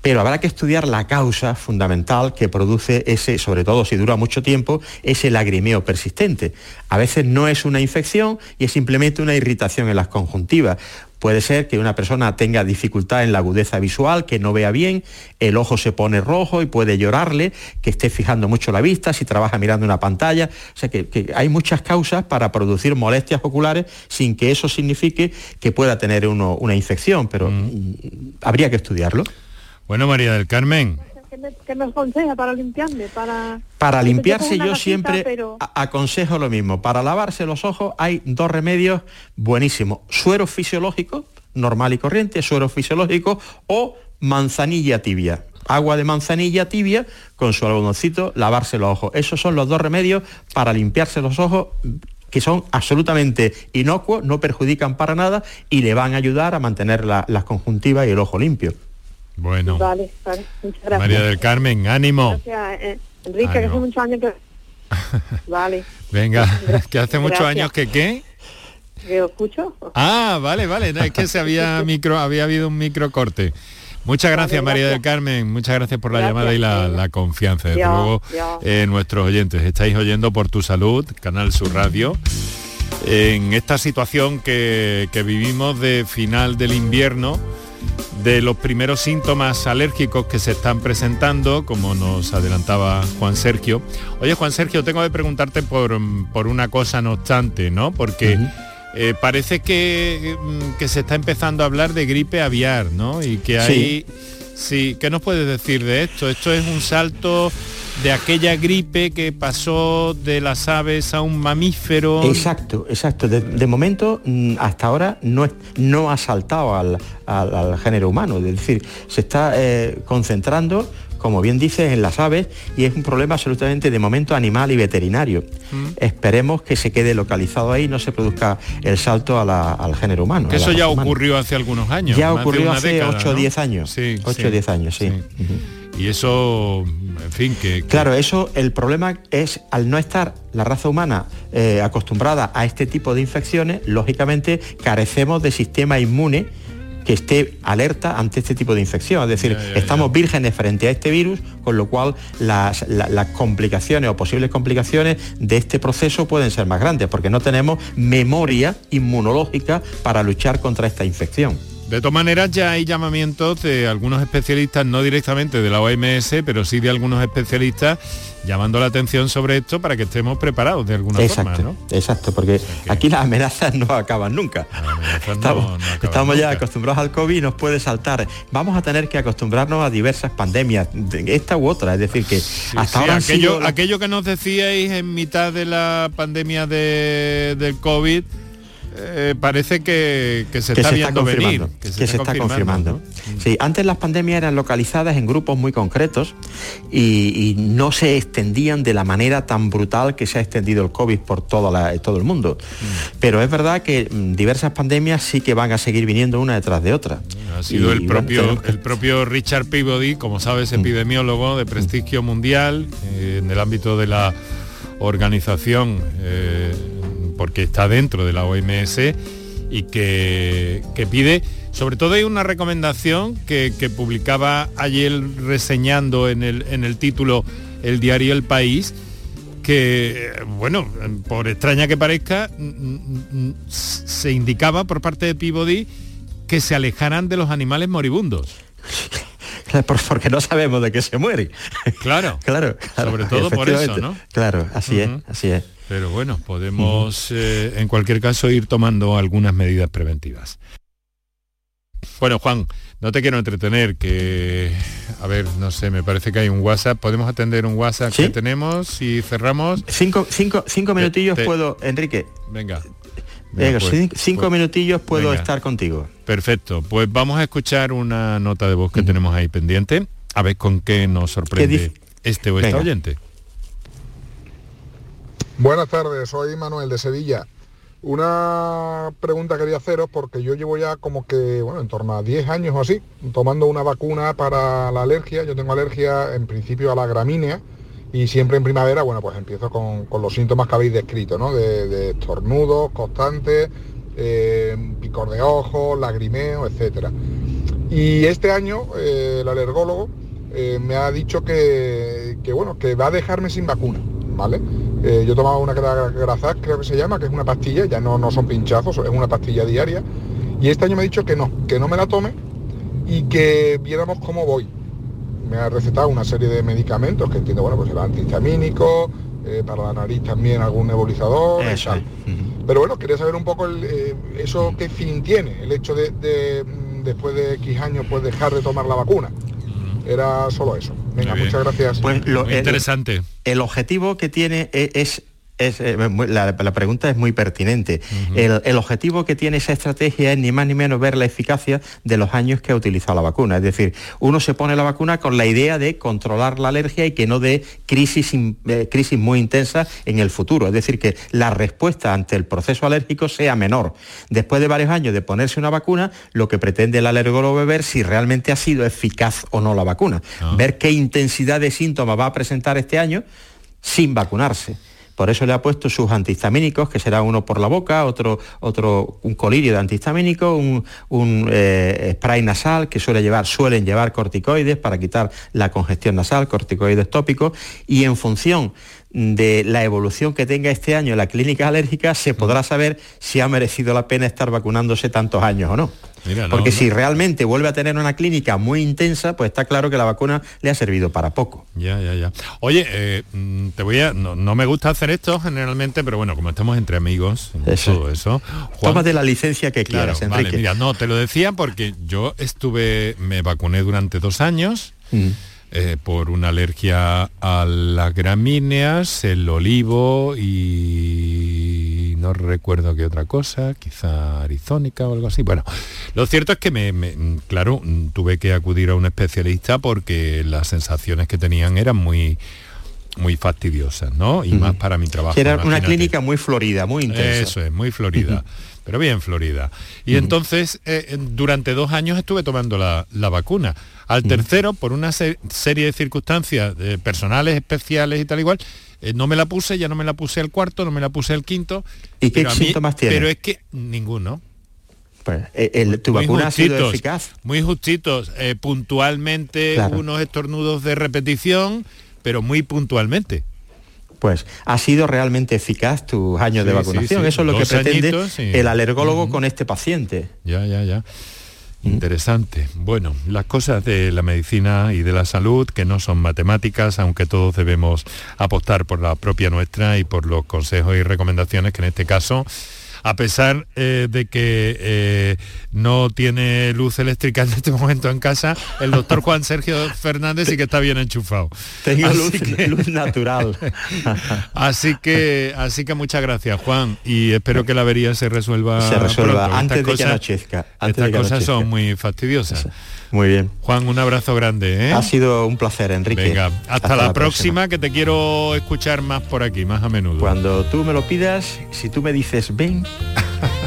pero habrá que estudiar la causa fundamental que produce ese, sobre todo si dura mucho tiempo, ese lagrimeo persistente. A veces no es una infección y es simplemente una irritación en las conjuntivas. Puede ser que una persona tenga dificultad en la agudeza visual, que no vea bien, el ojo se pone rojo y puede llorarle, que esté fijando mucho la vista, si trabaja mirando una pantalla. O sea que, que hay muchas causas para producir molestias oculares sin que eso signifique que pueda tener uno una infección, pero mm. habría que estudiarlo. Bueno, María del Carmen. ¿Qué me, qué me aconseja para limpiarme? Para, para limpiarse yo casita, siempre pero... aconsejo lo mismo. Para lavarse los ojos hay dos remedios buenísimos. Suero fisiológico, normal y corriente, suero fisiológico o manzanilla tibia. Agua de manzanilla tibia con su algodoncito, lavarse los ojos. Esos son los dos remedios para limpiarse los ojos que son absolutamente inocuos, no perjudican para nada y le van a ayudar a mantener la, las conjuntivas y el ojo limpio. Bueno. Vale, vale. Muchas gracias. María del Carmen, ánimo. Gracias, Enrique, ánimo. Que hace muchos años que... Vale. Venga, gracias. Que hace muchos gracias. años que ¿qué? ¿Que os escucho? Ah, vale, vale. No, es que se había micro, había habido un microcorte. Muchas gracias, vale, María gracias. del Carmen. Muchas gracias por la gracias, llamada y la, la confianza. Desde luego, eh, nuestros oyentes, estáis oyendo Por tu Salud, Canal Sur Radio. En esta situación que, que vivimos de final del invierno, de los primeros síntomas alérgicos que se están presentando, como nos adelantaba Juan Sergio. Oye, Juan Sergio, tengo que preguntarte por, por una cosa, no obstante, ¿no? Porque uh-huh. eh, parece que, que se está empezando a hablar de gripe aviar, ¿no? Y que hay... Sí. Sí, ¿qué nos puedes decir de esto? Esto es un salto de aquella gripe que pasó de las aves a un mamífero. Exacto, exacto. De, de momento, hasta ahora, no, no ha saltado al, al, al género humano. Es decir, se está eh, concentrando, como bien dices, en las aves, y es un problema absolutamente de momento animal y veterinario. Mm. Esperemos que se quede localizado ahí y no se produzca el salto a la, al género humano. Que eso ya ocurrió hace algunos años. Ya ocurrió hace ocho o diez años. Sí, ocho o diez años, sí. sí. Uh-huh. Y eso, en fin, que, que... Claro, eso, el problema es, al no estar la raza humana eh, acostumbrada a este tipo de infecciones, lógicamente carecemos de sistema inmune que esté alerta ante este tipo de infección. Es decir, ya, ya, estamos ya. vírgenes frente a este virus, con lo cual las, la, las complicaciones o posibles complicaciones de este proceso pueden ser más grandes, porque no tenemos memoria inmunológica para luchar contra esta infección. De todas maneras, ya hay llamamientos de algunos especialistas, no directamente de la O M S, pero sí de algunos especialistas, llamando la atención sobre esto para que estemos preparados de alguna exacto, forma, ¿no? Exacto, porque o sea que... aquí las amenazas no acaban nunca. Las estamos no, no acaban estamos nunca. ya acostumbrados al COVID y nos puede saltar. Vamos a tener que acostumbrarnos a diversas pandemias, esta u otra, es decir, que sí, hasta sí, ahora... Aquello, sido... aquello que nos decíais en mitad de la pandemia de, del COVID... Eh, parece que, que se que está se viendo está venir, que se, que está, se está confirmando. confirmando. Sí, antes las pandemias eran localizadas en grupos muy concretos y, y no se extendían de la manera tan brutal que se ha extendido el COVID por toda la, todo el mundo. Mm. Pero es verdad que diversas pandemias sí que van a seguir viniendo una detrás de otra. Ha sido y, el, propio, bueno, el propio Richard Peabody, como sabes, epidemiólogo de prestigio mundial eh, en el ámbito de la organización... Eh, porque está dentro de la O M S y que, que pide, sobre todo hay una recomendación que, que publicaba ayer reseñando en el, en el título el diario El País, que, bueno, por extraña que parezca, se indicaba por parte de Peabody que se alejaran de los animales moribundos. Porque no sabemos de qué se muere. Claro, claro, claro, sobre todo por eso, ¿no? Claro, así uh-huh. es, así es. Pero bueno, podemos uh-huh. eh, en cualquier caso ir tomando algunas medidas preventivas. Bueno, Juan, no te quiero entretener, que... A ver, no sé, me parece que hay un WhatsApp. ¿Podemos atender un WhatsApp ¿Sí? que tenemos y cerramos? Cinco, cinco, cinco minutillos te, te... puedo, Enrique. Venga. Venga, pues, cinco, cinco pues, minutillos puedo venga. estar contigo. Perfecto, pues vamos a escuchar una nota de voz que mm. tenemos ahí pendiente, a ver con qué nos sorprende ¿Qué este o esta oyente. Buenas tardes, soy Manuel de Sevilla. Una pregunta quería haceros porque yo llevo ya como que, bueno, en torno a diez años o así, tomando una vacuna para la alergia. Yo tengo alergia en principio a la gramínea. Y siempre en primavera, bueno, pues empiezo con, con los síntomas que habéis descrito, ¿no? De, de estornudos constantes, eh, picor de ojos, lagrimeo, etcétera. Y este año eh, el alergólogo eh, me ha dicho que, que, bueno, que va a dejarme sin vacuna, ¿vale? Eh, yo tomaba una Grazac, creo que se llama, que es una pastilla, ya no, no son pinchazos, es una pastilla diaria. Y este año me ha dicho que no, que no me la tome y que viéramos cómo voy. Me ha recetado una serie de medicamentos que entiendo, bueno, pues el antihistamínico, eh, para la nariz también algún nebulizador, y tal. Uh-huh. Pero bueno, quería saber un poco el, eh, eso qué fin tiene, el hecho de, de después de X años pues dejar de tomar la vacuna. Era solo eso. Venga, muchas gracias. Pues lo Muy interesante. El, el objetivo que tiene es... es es, eh, la, la pregunta es muy pertinente. Uh-huh. El, el objetivo que tiene esa estrategia es ni más ni menos ver la eficacia de los años que ha utilizado la vacuna. Es decir, uno se pone la vacuna con la idea de controlar la alergia y que no dé crisis, eh, crisis muy intensas en el futuro. Es decir, que la respuesta ante el proceso alérgico sea menor. Después de varios años de ponerse una vacuna, lo que pretende el alergólogo es ver si realmente ha sido eficaz o no la vacuna. Uh-huh. Ver qué intensidad de síntomas va a presentar este año sin vacunarse. Por eso le ha puesto sus antihistamínicos, que será uno por la boca, otro, otro un colirio de antihistamínico, un, un eh, spray nasal que suele llevar, suelen llevar corticoides para quitar la congestión nasal, corticoides tópicos, y en función de la evolución que tenga este año la clínica alérgica, se podrá saber si ha merecido la pena estar vacunándose tantos años o no. Mira, Porque no, si no. realmente vuelve a tener una clínica muy intensa, pues está claro que la vacuna le ha servido para poco. Ya, ya, ya. Oye, eh, te voy a... No, no me gusta hacer esto generalmente, pero bueno, como estamos entre amigos, eso. todo eso... Juan, tómate la licencia que claro, quieras, Enrique. Vale, mira, no, te lo decía porque yo estuve... Me vacuné durante dos años... Mm. Eh, por una alergia a las gramíneas, el olivo y no recuerdo qué otra cosa, quizá arizónica o algo así. Bueno, lo cierto es que me, me claro, tuve que acudir a un especialista porque las sensaciones que tenían eran muy muy fastidiosas, ¿no? Y uh-huh. más para mi trabajo. Era imagínate. Una clínica muy florida, muy intensa. Eso es, muy florida. Uh-huh. Pero bien florida. Y uh-huh. entonces, eh, durante dos años estuve tomando la, la vacuna. Al uh-huh. tercero, por una se- serie de circunstancias eh, personales, especiales y tal igual, eh, no me la puse, ya no me la puse al cuarto, no me la puse al quinto. ¿Y qué síntomas tiene? Pero es que ninguno. Pues, el, tu muy vacuna justitos, ha sido eficaz. Muy justitos. Eh, puntualmente claro. unos estornudos de repetición, pero muy puntualmente. Pues ha sido realmente eficaz tus años sí, de vacunación. Sí, sí. Eso es lo Dos que pretende añitos, sí. el alergólogo uh-huh. con este paciente. Ya, ya, ya. Uh-huh. Interesante. Bueno, las cosas de la medicina y de la salud, que no son matemáticas, aunque todos debemos apostar por la propia nuestra y por los consejos y recomendaciones que en este caso... A pesar eh, de que eh, no tiene luz eléctrica en este momento en casa, el doctor Juan Sergio Fernández sí que está bien enchufado. Tengo así luz, que, luz natural. así que así que muchas gracias, Juan, y espero que la avería se resuelva Se resuelva pronto. Antes, de, cosas, que anochezca, antes de que anochezca. Estas cosas son muy fastidiosas. Muy bien. Juan, un abrazo grande, ¿eh? Ha sido un placer, Enrique. Venga, hasta, hasta la, la próxima, próxima, que te quiero escuchar más por aquí, más a menudo. Cuando tú me lo pidas, si tú me dices ven...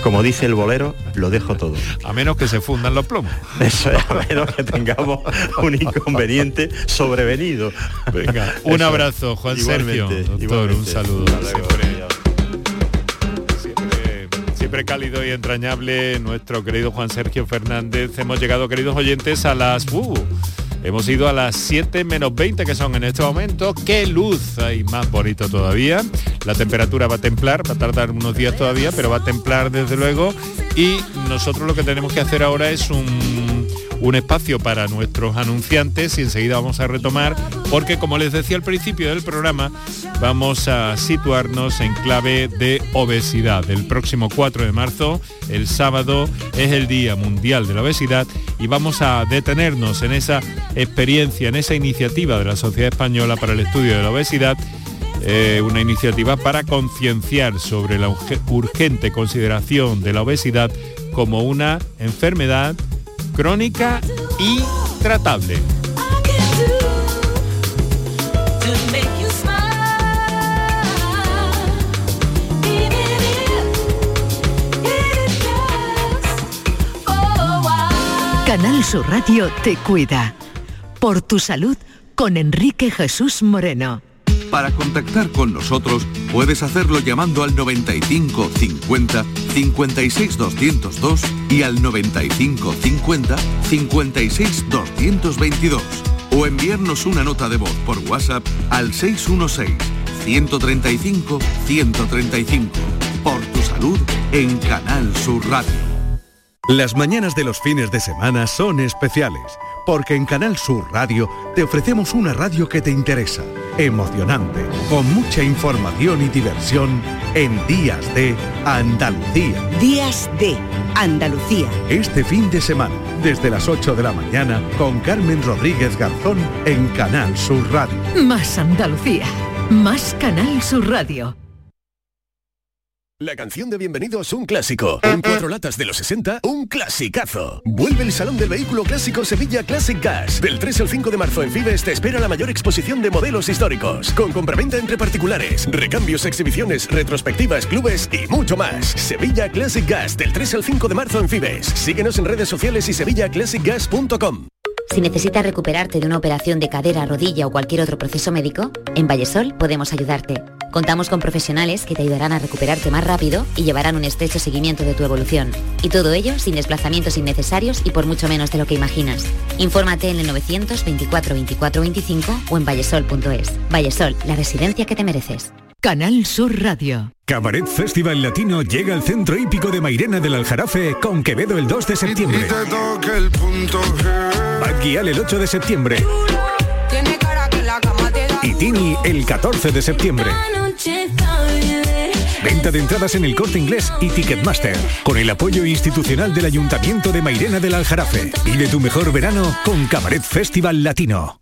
Como dice el bolero, lo dejo todo. A menos que se fundan los plomos. Eso es, a menos que tengamos un inconveniente sobrevenido. Venga, un Eso. abrazo, Juan igualmente, Sergio. Doctor, igualmente. un saludo. Siempre, siempre, siempre cálido y entrañable, nuestro querido Juan Sergio Fernández. Hemos llegado, queridos oyentes, a las... Uh, hemos ido a las siete menos veinte, que son en este momento. ¡Qué luz! Hay más bonito todavía. La temperatura va a templar, va a tardar unos días todavía, pero va a templar desde luego. Y nosotros lo que tenemos que hacer ahora es un, un espacio para nuestros anunciantes y enseguida vamos a retomar, porque como les decía al principio del programa, vamos a situarnos en clave de obesidad. El próximo cuatro de marzo, el sábado, es el Día Mundial de la Obesidad y vamos a detenernos en esa experiencia, en esa iniciativa de la Sociedad Española para el Estudio de la Obesidad, eh, una iniciativa para concienciar sobre la urge- urgente consideración de la obesidad como una enfermedad crónica y tratable. Canal Sur Radio te cuida. Por tu salud, con Enrique Jesús Moreno. Para contactar con nosotros, puedes hacerlo llamando al noventa y cinco cincuenta cincuenta y seis doscientos dos y al noventa y cinco cincuenta cincuenta y seis doscientos veintidós. O enviarnos una nota de voz por WhatsApp al seis uno seis, uno tres cinco, uno tres cinco. Por tu salud, en Canal Sur Radio. Las mañanas de los fines de semana son especiales, porque en Canal Sur Radio te ofrecemos una radio que te interesa, emocionante, con mucha información y diversión en Días de Andalucía. Días de Andalucía. Este fin de semana, desde las ocho de la mañana, con Carmen Rodríguez Garzón en Canal Sur Radio. Más Andalucía, más Canal Sur Radio. La canción de Bienvenido es un clásico. En cuatro latas de los sesenta, un clasicazo. Vuelve el Salón del Vehículo Clásico Sevilla Classic Gas. Del tres al cinco de marzo en Fibes te espera la mayor exposición de modelos históricos. Con compraventa entre particulares, recambios, exhibiciones, retrospectivas, clubes y mucho más. Sevilla Classic Gas, del tres al cinco de marzo en Fibes. Síguenos en redes sociales y sevilla classic gas punto com. Si necesitas recuperarte de una operación de cadera, rodilla o cualquier otro proceso médico, en Vallesol podemos ayudarte. Contamos con profesionales que te ayudarán a recuperarte más rápido y llevarán un estrecho seguimiento de tu evolución. Y todo ello sin desplazamientos innecesarios y por mucho menos de lo que imaginas. Infórmate en el novecientos veinticuatro veinticuatro veinticinco o en vallesol punto es. Vallesol, la residencia que te mereces. Canal Sur Radio. Cabaret Festival Latino llega al Centro Hípico de Mairena del Aljarafe con Quevedo el dos de septiembre. Badguial el ocho de septiembre. Y Tini el catorce de septiembre. Venta de entradas en el Corte Inglés y Ticketmaster, con el apoyo institucional del Ayuntamiento de Mairena del Aljarafe. Vive tu mejor verano con Cabaret Festival Latino.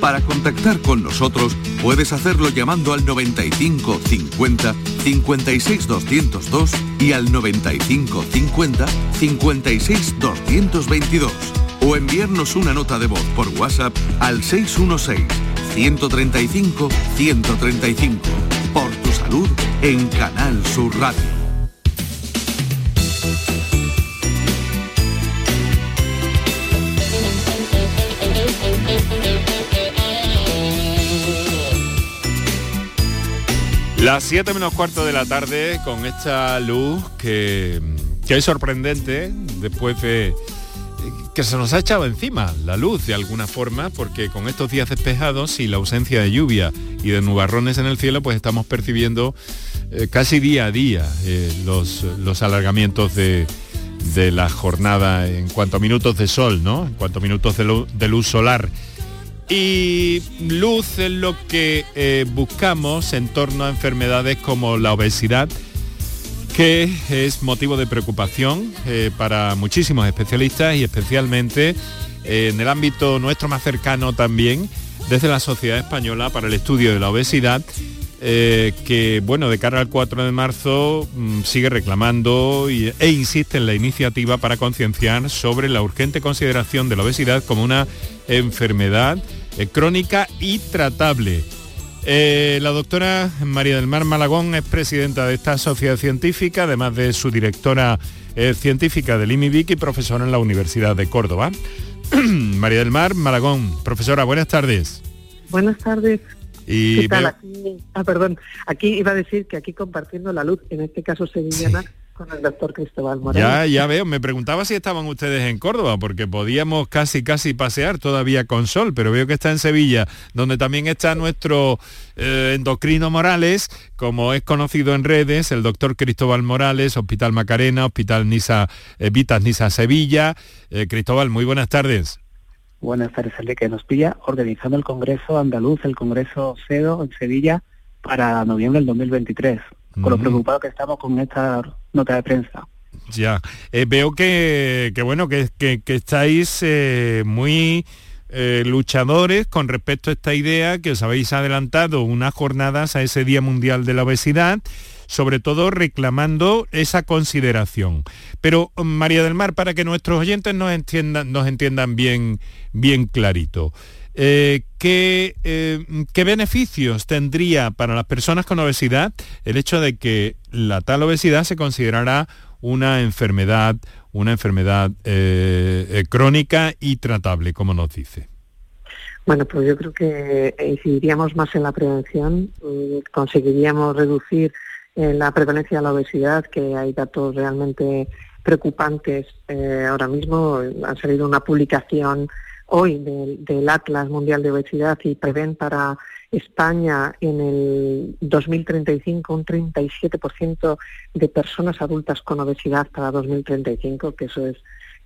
Para contactar con nosotros puedes hacerlo llamando al noventa y cinco cincuenta cincuenta y seis doscientos dos y al noventa y cinco cincuenta cincuenta y seis doscientos veintidós o enviarnos una nota de voz por WhatsApp al seis uno seis uno tres cinco uno tres cinco. Por tu salud en Canal Sur Radio. Las siete menos cuarto de la tarde, con esta luz que, que es sorprendente, después de que se nos ha echado encima la luz de alguna forma, porque con estos días despejados y la ausencia de lluvia y de nubarrones en el cielo, pues estamos percibiendo eh, casi día a día eh, los, los alargamientos de, de la jornada en cuanto a minutos de sol, ¿no? En cuanto a minutos de luz, de luz solar. Y luz es lo que eh, buscamos en torno a enfermedades como la obesidad, que es motivo de preocupación eh, para muchísimos especialistas y especialmente eh, en el ámbito nuestro más cercano también, desde la Sociedad Española para el Estudio de la Obesidad, eh, que bueno, de cara al cuatro de marzo mmm, sigue reclamando y, e insiste en la iniciativa para concienciar sobre la urgente consideración de la obesidad como una enfermedad crónica y tratable. Eh, la doctora María del Mar Malagón es presidenta de esta sociedad científica, además de su directora eh, científica del I M I B I C y profesora en la Universidad de Córdoba. María del Mar Malagón, profesora, buenas tardes. Buenas tardes. Y ¿Qué tal? Aquí, ah, perdón, aquí iba a decir que aquí compartiendo la luz, en este caso sevillana, sí, con el doctor Cristóbal Morales. Ya, ya veo, me preguntaba si estaban ustedes en Córdoba, porque podíamos casi, casi pasear todavía con sol, pero veo que está en Sevilla, donde también está nuestro eh, endocrino Morales, como es conocido en redes, el doctor Cristóbal Morales, Hospital Macarena, Hospital Nisa, eh, Vitas Nisa Sevilla. Eh, Cristóbal, muy buenas tardes. Buenas tardes, el que nos pilla organizando el Congreso Andaluz, el Congreso CEDO en Sevilla, para noviembre del dos mil veintitrés. Con lo preocupado que estamos con esta nota de prensa. Ya, eh, veo que, que bueno, que, que, que estáis eh, muy eh, luchadores con respecto a esta idea, que os habéis adelantado unas jornadas a ese Día Mundial de la Obesidad, sobre todo reclamando esa consideración. Pero, María del Mar, para que nuestros oyentes nos entiendan, nos entiendan bien, bien clarito, Eh, ¿qué, eh, ¿qué beneficios tendría para las personas con obesidad el hecho de que la tal obesidad se considerara una enfermedad, una enfermedad eh, eh, crónica y tratable, como nos dice? Bueno, pues yo creo que incidiríamos más en la prevención, conseguiríamos reducir eh, la prevalencia de la obesidad, que hay datos realmente preocupantes. Eh, ahora mismo han salido una publicación hoy del, del Atlas Mundial de Obesidad y prevén para España en el dos mil treinta y cinco un treinta y siete por ciento de personas adultas con obesidad para dos mil treinta y cinco, que eso es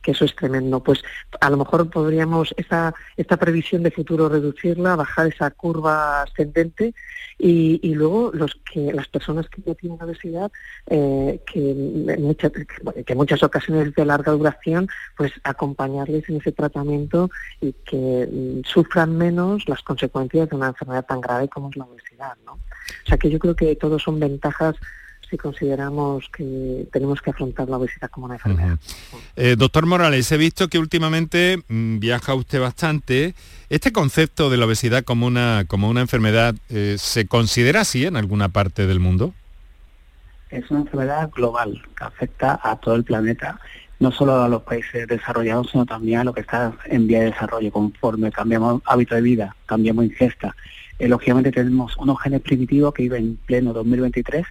que eso es tremendo. Pues a lo mejor podríamos esta, esta previsión de futuro reducirla, bajar esa curva ascendente y, y luego los que las personas que ya tienen obesidad, eh, que, en muchas, que en muchas ocasiones de larga duración, pues acompañarles en ese tratamiento y que sufran menos las consecuencias de una enfermedad tan grave como es la obesidad, ¿no? O sea que yo creo que todos son ventajas si consideramos que tenemos que afrontar la obesidad como una enfermedad. Uh-huh. Eh, doctor Morales, he visto que últimamente mmm, viaja usted bastante. ¿Este concepto de la obesidad como una, como una enfermedad eh, se considera así en alguna parte del mundo? Es una enfermedad global que afecta a todo el planeta, no solo a los países desarrollados, sino también a lo que está en vía de desarrollo. Conforme cambiamos hábito de vida, cambiamos ingesta. Eh, lógicamente tenemos unos genes primitivos que viven en pleno dos mil veintitrés,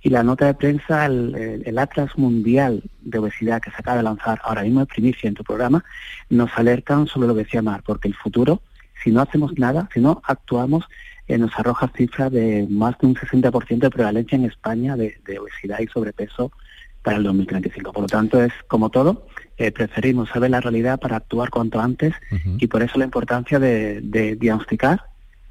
y la nota de prensa, el, el, el Atlas Mundial de Obesidad que se acaba de lanzar ahora mismo, de primicia en tu programa, nos alertan sobre la obesidad mar, porque el futuro, si no hacemos nada, si no actuamos, eh, nos arroja cifras de más de un sesenta por ciento de prevalencia en España de, de obesidad y sobrepeso para el dos mil treinta y cinco. Por lo tanto, es como todo, eh, preferimos saber la realidad para actuar cuanto antes, uh-huh. y por eso la importancia de, de diagnosticar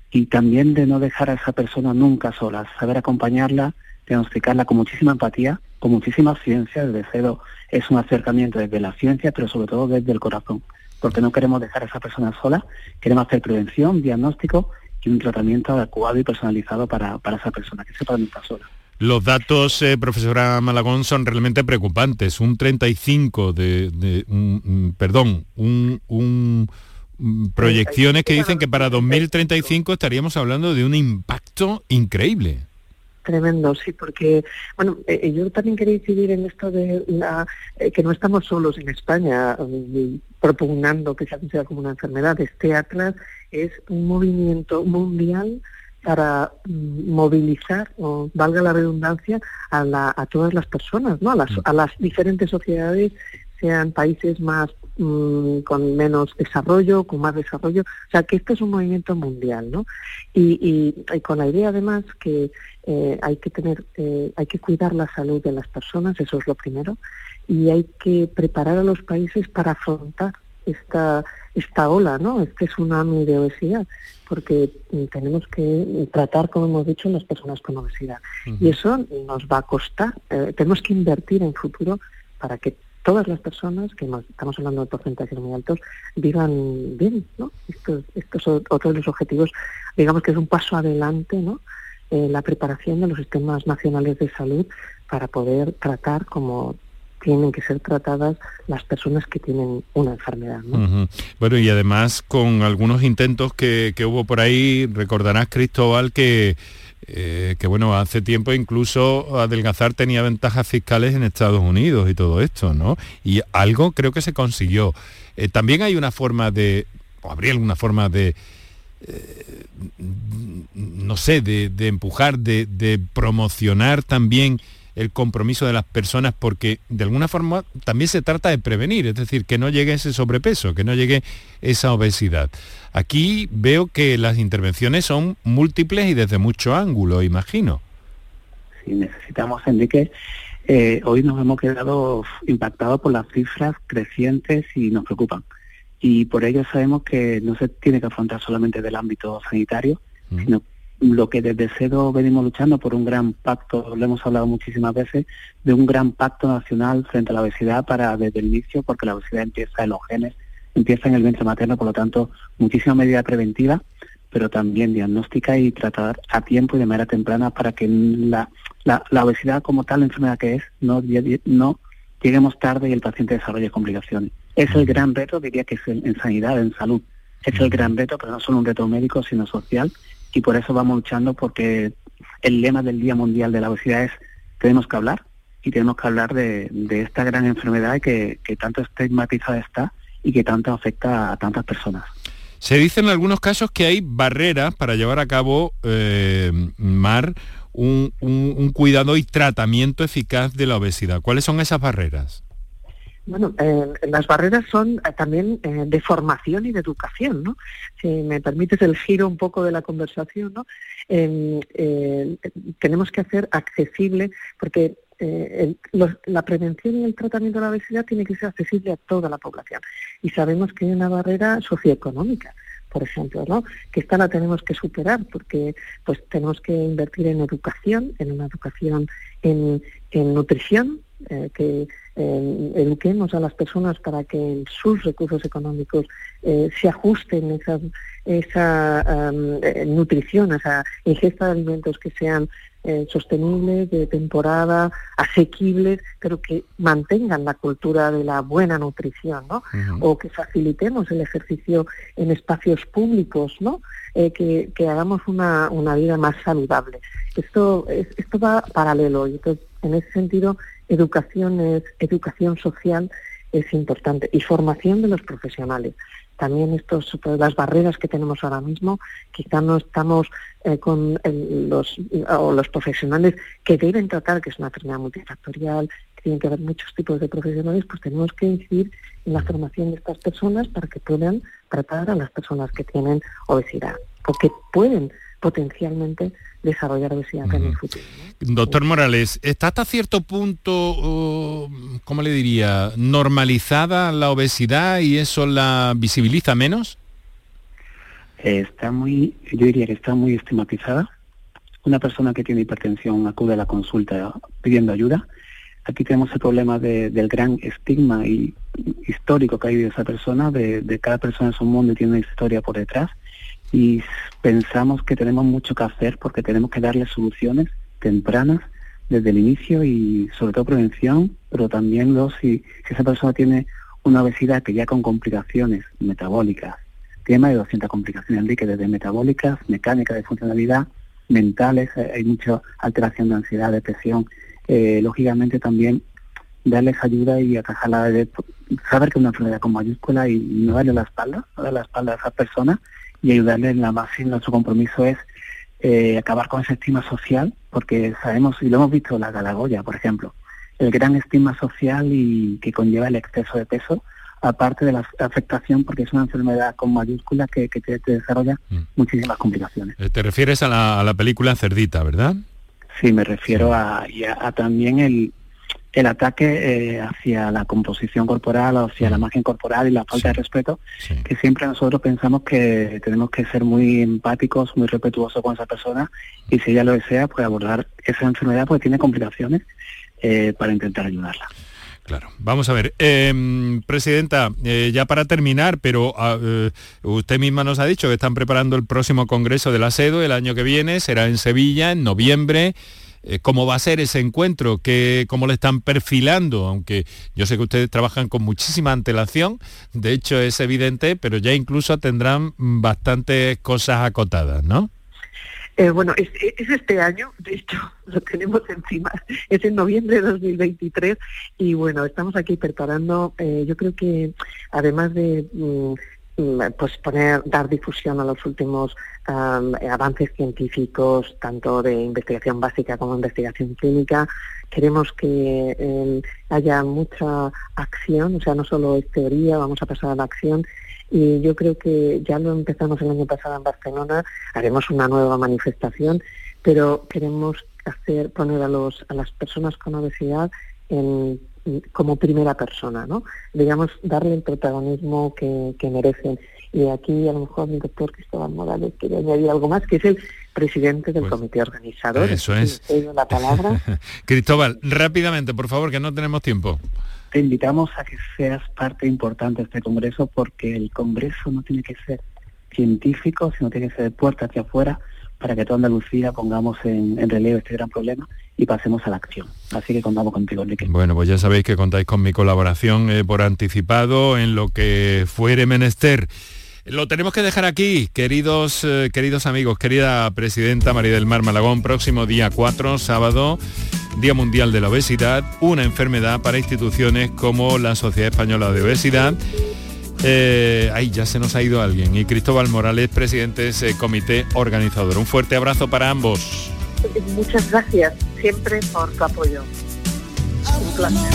y también de no dejar a esa persona nunca sola, saber acompañarla, diagnosticarla con muchísima empatía, con muchísima ciencia. Desde C E D O es un acercamiento desde la ciencia, pero sobre todo desde el corazón, porque no queremos dejar a esa persona sola, queremos hacer prevención, diagnóstico y un tratamiento adecuado y personalizado para, para esa persona, que sepa que no está sola. Los datos, eh, profesora Malagón, son realmente preocupantes. Un treinta y cinco de... de un, perdón, un... un proyecciones que dicen que para dos mil treinta y cinco estaríamos hablando de un impacto increíble. Tremendo, sí, porque, bueno, eh, yo también quería incidir en esto de la, eh, que no estamos solos en España eh, propugnando que sea considerada como una enfermedad. Este Atlas es un movimiento mundial para mm, movilizar, o valga la redundancia, a, la, a todas las personas, ¿no? A las, a las diferentes sociedades, sean países más mmm, con menos desarrollo, con más desarrollo, o sea que esto es un movimiento mundial, ¿no? Y, y, y con la idea además que eh, hay que tener, eh, hay que cuidar la salud de las personas, eso es lo primero, y hay que preparar a los países para afrontar esta esta ola, ¿no? Este tsunami de obesidad, porque tenemos que tratar, como hemos dicho, las personas con obesidad, uh-huh. y eso nos va a costar. Eh, tenemos que invertir en futuro para que todas las personas, que estamos hablando de porcentajes muy altos, vivan bien, ¿no? Estos, estos son otros de los objetivos, digamos que es un paso adelante, ¿no? Eh, la preparación de los sistemas nacionales de salud para poder tratar como tienen que ser tratadas las personas que tienen una enfermedad, ¿no? Uh-huh. Bueno, y además con algunos intentos que, que hubo por ahí, recordarás, Cristóbal, que, eh, que bueno, hace tiempo incluso adelgazar tenía ventajas fiscales en Estados Unidos y todo esto, ¿no? Y algo creo que se consiguió. Eh, también hay una forma de, o habría alguna forma de, eh, no sé, de, de empujar, de, de promocionar también el compromiso de las personas, porque de alguna forma también se trata de prevenir, es decir, que no llegue ese sobrepeso, que no llegue esa obesidad. Aquí veo que las intervenciones son múltiples y desde mucho ángulo, imagino. Sí, necesitamos, Enrique. Eh, hoy nos hemos quedado impactados por las cifras crecientes y nos preocupan. Y por ello sabemos que no se tiene que afrontar solamente del ámbito sanitario, uh-huh. sino lo que desde C E D O venimos luchando por un gran pacto, lo hemos hablado muchísimas veces, de un gran pacto nacional frente a la obesidad para desde el inicio, porque la obesidad empieza en los genes, empieza en el vientre materno, por lo tanto, muchísima medida preventiva, pero también diagnóstica y tratar a tiempo y de manera temprana para que la, la, la obesidad como tal, la enfermedad que es, no, no lleguemos tarde y el paciente desarrolle complicaciones. Es el gran reto, diría que es en, en sanidad, en salud. Es el gran reto, pero no solo un reto médico, sino social, y por eso vamos luchando, porque el lema del Día Mundial de la Obesidad es tenemos que hablar, y tenemos que hablar de, de esta gran enfermedad que, que tanto estigmatizada está y que tanto afecta a tantas personas. Se dice en algunos casos que hay barreras para llevar a cabo, eh, Mar, un, un, un cuidado y tratamiento eficaz de la obesidad. ¿Cuáles son esas barreras? Bueno, eh, las barreras son eh, también eh, de formación y de educación, ¿no? Si me permites el giro un poco de la conversación, ¿no? Eh, eh, tenemos que hacer accesible, porque eh, el, los, la prevención y el tratamiento de la obesidad tiene que ser accesible a toda la población. Y sabemos que hay una barrera socioeconómica, por ejemplo, ¿no? Que esta la tenemos que superar porque pues tenemos que invertir en educación, en una educación en, en nutrición, eh, que eh, eduquemos a las personas para que sus recursos económicos eh, se ajusten esa, esa um, eh, nutrición, esa ingesta de alimentos que sean eh, sostenibles, de temporada, asequibles, pero que mantengan la cultura de la buena nutrición, ¿no? Uh-huh. O que facilitemos el ejercicio en espacios públicos, ¿no? Eh, que, que hagamos una, una vida más saludable. Esto, es, esto va paralelo, y entonces, en ese sentido, educación es, educación social es importante, y formación de los profesionales. También estos, las barreras que tenemos ahora mismo, quizá no estamos eh, con el, los, o los profesionales que deben tratar, que es una enfermedad multifactorial, que tienen que haber muchos tipos de profesionales, pues tenemos que incidir en la formación de estas personas para que puedan tratar a las personas que tienen obesidad, o que pueden potencialmente desarrollar obesidad uh-huh. en el futuro, ¿no? Doctor Morales, ¿está hasta cierto punto, uh, ¿cómo le diría, normalizada la obesidad y eso la visibiliza menos? Está muy, yo diría que está muy estigmatizada. Una persona que tiene hipertensión acude a la consulta pidiendo ayuda. Aquí tenemos el problema de, del gran estigma y, histórico que hay de esa persona, de, de cada persona es un mundo y tiene una historia por detrás. Y pensamos que tenemos mucho que hacer porque tenemos que darle soluciones tempranas desde el inicio y sobre todo prevención, pero también los, si, si esa persona tiene una obesidad que ya con complicaciones metabólicas, tiene más de doscientas complicaciones, Enrique, desde metabólicas, mecánicas de funcionalidad, mentales, hay mucha alteración de ansiedad, depresión, eh, lógicamente también darles ayuda y atajarla, de saber que es una enfermedad con mayúscula y no darle la espalda, no darle la espalda a esas personas, y ayudarle en la base. Nuestro compromiso es eh, acabar con ese estigma social, porque sabemos, y lo hemos visto en la galagoya, por ejemplo, el gran estigma social y que conlleva el exceso de peso, aparte de la afectación, porque es una enfermedad con mayúsculas que, que te, te desarrolla mm. muchísimas complicaciones. Te refieres a la, a la película Cerdita, ¿verdad? Sí, me refiero sí. A, y a, a también el, el ataque eh, hacia la composición corporal, hacia sí. la imagen corporal y la falta sí. de respeto, sí. que siempre nosotros pensamos que tenemos que ser muy empáticos, muy respetuosos con esa persona, y si ella lo desea, pues abordar esa enfermedad, pues tiene complicaciones eh, para intentar ayudarla. Claro. Vamos a ver, eh, Presidenta, eh, ya para terminar, pero eh, usted misma nos ha dicho que están preparando el próximo Congreso de la CEDO el año que viene, será en Sevilla, en noviembre. ¿Cómo va a ser ese encuentro? ¿Qué, ¿Cómo le están perfilando? Aunque yo sé que ustedes trabajan con muchísima antelación, de hecho es evidente, pero ya incluso tendrán bastantes cosas acotadas, ¿no? Eh, bueno, es, es este año, de hecho, lo tenemos encima, es en noviembre de dos mil veintitrés, y bueno, estamos aquí preparando, eh, yo creo que además de... Mm, pues poner, dar difusión a los últimos um, avances científicos, tanto de investigación básica como investigación clínica. Queremos que eh, haya mucha acción, o sea, no solo es teoría, vamos a pasar a la acción. Y yo creo que ya lo empezamos el año pasado en Barcelona, haremos una nueva manifestación, pero queremos hacer poner a los a las personas con obesidad en como primera persona, ¿no? Digamos, darle el protagonismo que, que merecen. Y aquí, a lo mejor, el doctor Cristóbal Morales quiere añadir algo más, que es el presidente del pues, comité organizador. Eso es. La palabra. Cristóbal, rápidamente, por favor, que no tenemos tiempo. Te invitamos a que seas parte importante de este congreso, porque el congreso no tiene que ser científico, sino tiene que ser de puerta hacia afuera, para que toda Andalucía pongamos en, en relieve este gran problema y pasemos a la acción. Así que contamos contigo, Enrique. Bueno, pues ya sabéis que contáis con mi colaboración eh, por anticipado en lo que fuere menester. Lo tenemos que dejar aquí, queridos, eh, queridos amigos, querida presidenta María del Mar Malagón, próximo día cuatro, sábado, Día Mundial de la Obesidad, una enfermedad para instituciones como la Sociedad Española de Obesidad. Eh, ahí ya se nos ha ido alguien. Y Cristóbal Morales, presidente de ese comité organizador. Un fuerte abrazo para ambos. Muchas gracias siempre por tu apoyo. Un placer.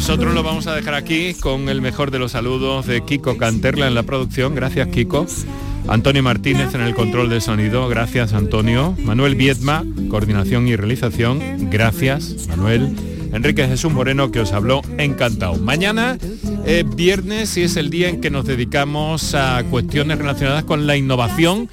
Nosotros lo vamos a dejar aquí con el mejor de los saludos de Kiko Canterla en la producción. Gracias, Kiko. Antonio Martínez en el control de sonido. Gracias, Antonio. Manuel Viedma, coordinación y realización. Gracias, Manuel. Enrique Jesús Moreno, que os habló, encantado. Mañana eh, viernes y es el día en que nos dedicamos a cuestiones relacionadas con la innovación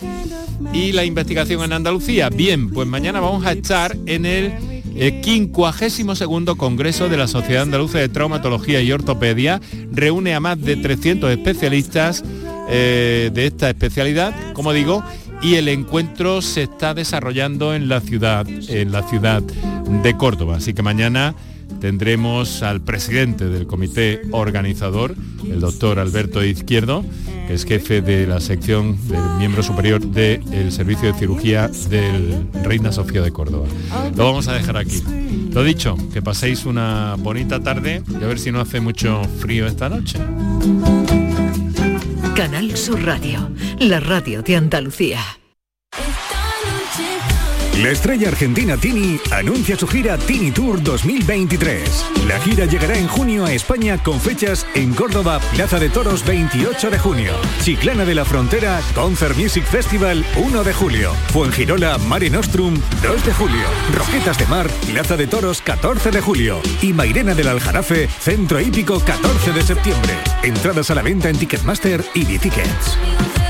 y la investigación en Andalucía. Bien, pues mañana vamos a estar en el eh, quincuagésimo segundo Congreso de la Sociedad Andaluza de Traumatología y Ortopedia. Reúne a más de trescientos especialistas eh, de esta especialidad, como digo, y el encuentro se está desarrollando en la ciudad, en la ciudad de Córdoba. Así que mañana tendremos al presidente del comité organizador, el doctor Alberto Izquierdo, que es jefe de la sección del miembro superior del Servicio de Cirugía del Reina Sofía de Córdoba. Lo vamos a dejar aquí. Lo dicho, que paséis una bonita tarde y a ver si no hace mucho frío esta noche. Canal Sur Radio, la radio de Andalucía. La estrella argentina Tini anuncia su gira Tini Tour dos mil veintitrés. La gira llegará en junio a España con fechas en Córdoba, Plaza de Toros veintiocho de junio, Chiclana de la Frontera, Concert Music Festival uno de julio, Fuengirola, Mare Nostrum dos de julio, Roquetas de Mar, Plaza de Toros catorce de julio y Mairena del Aljarafe, Centro Hípico catorce de septiembre. Entradas a la venta en Ticketmaster y B-Tickets.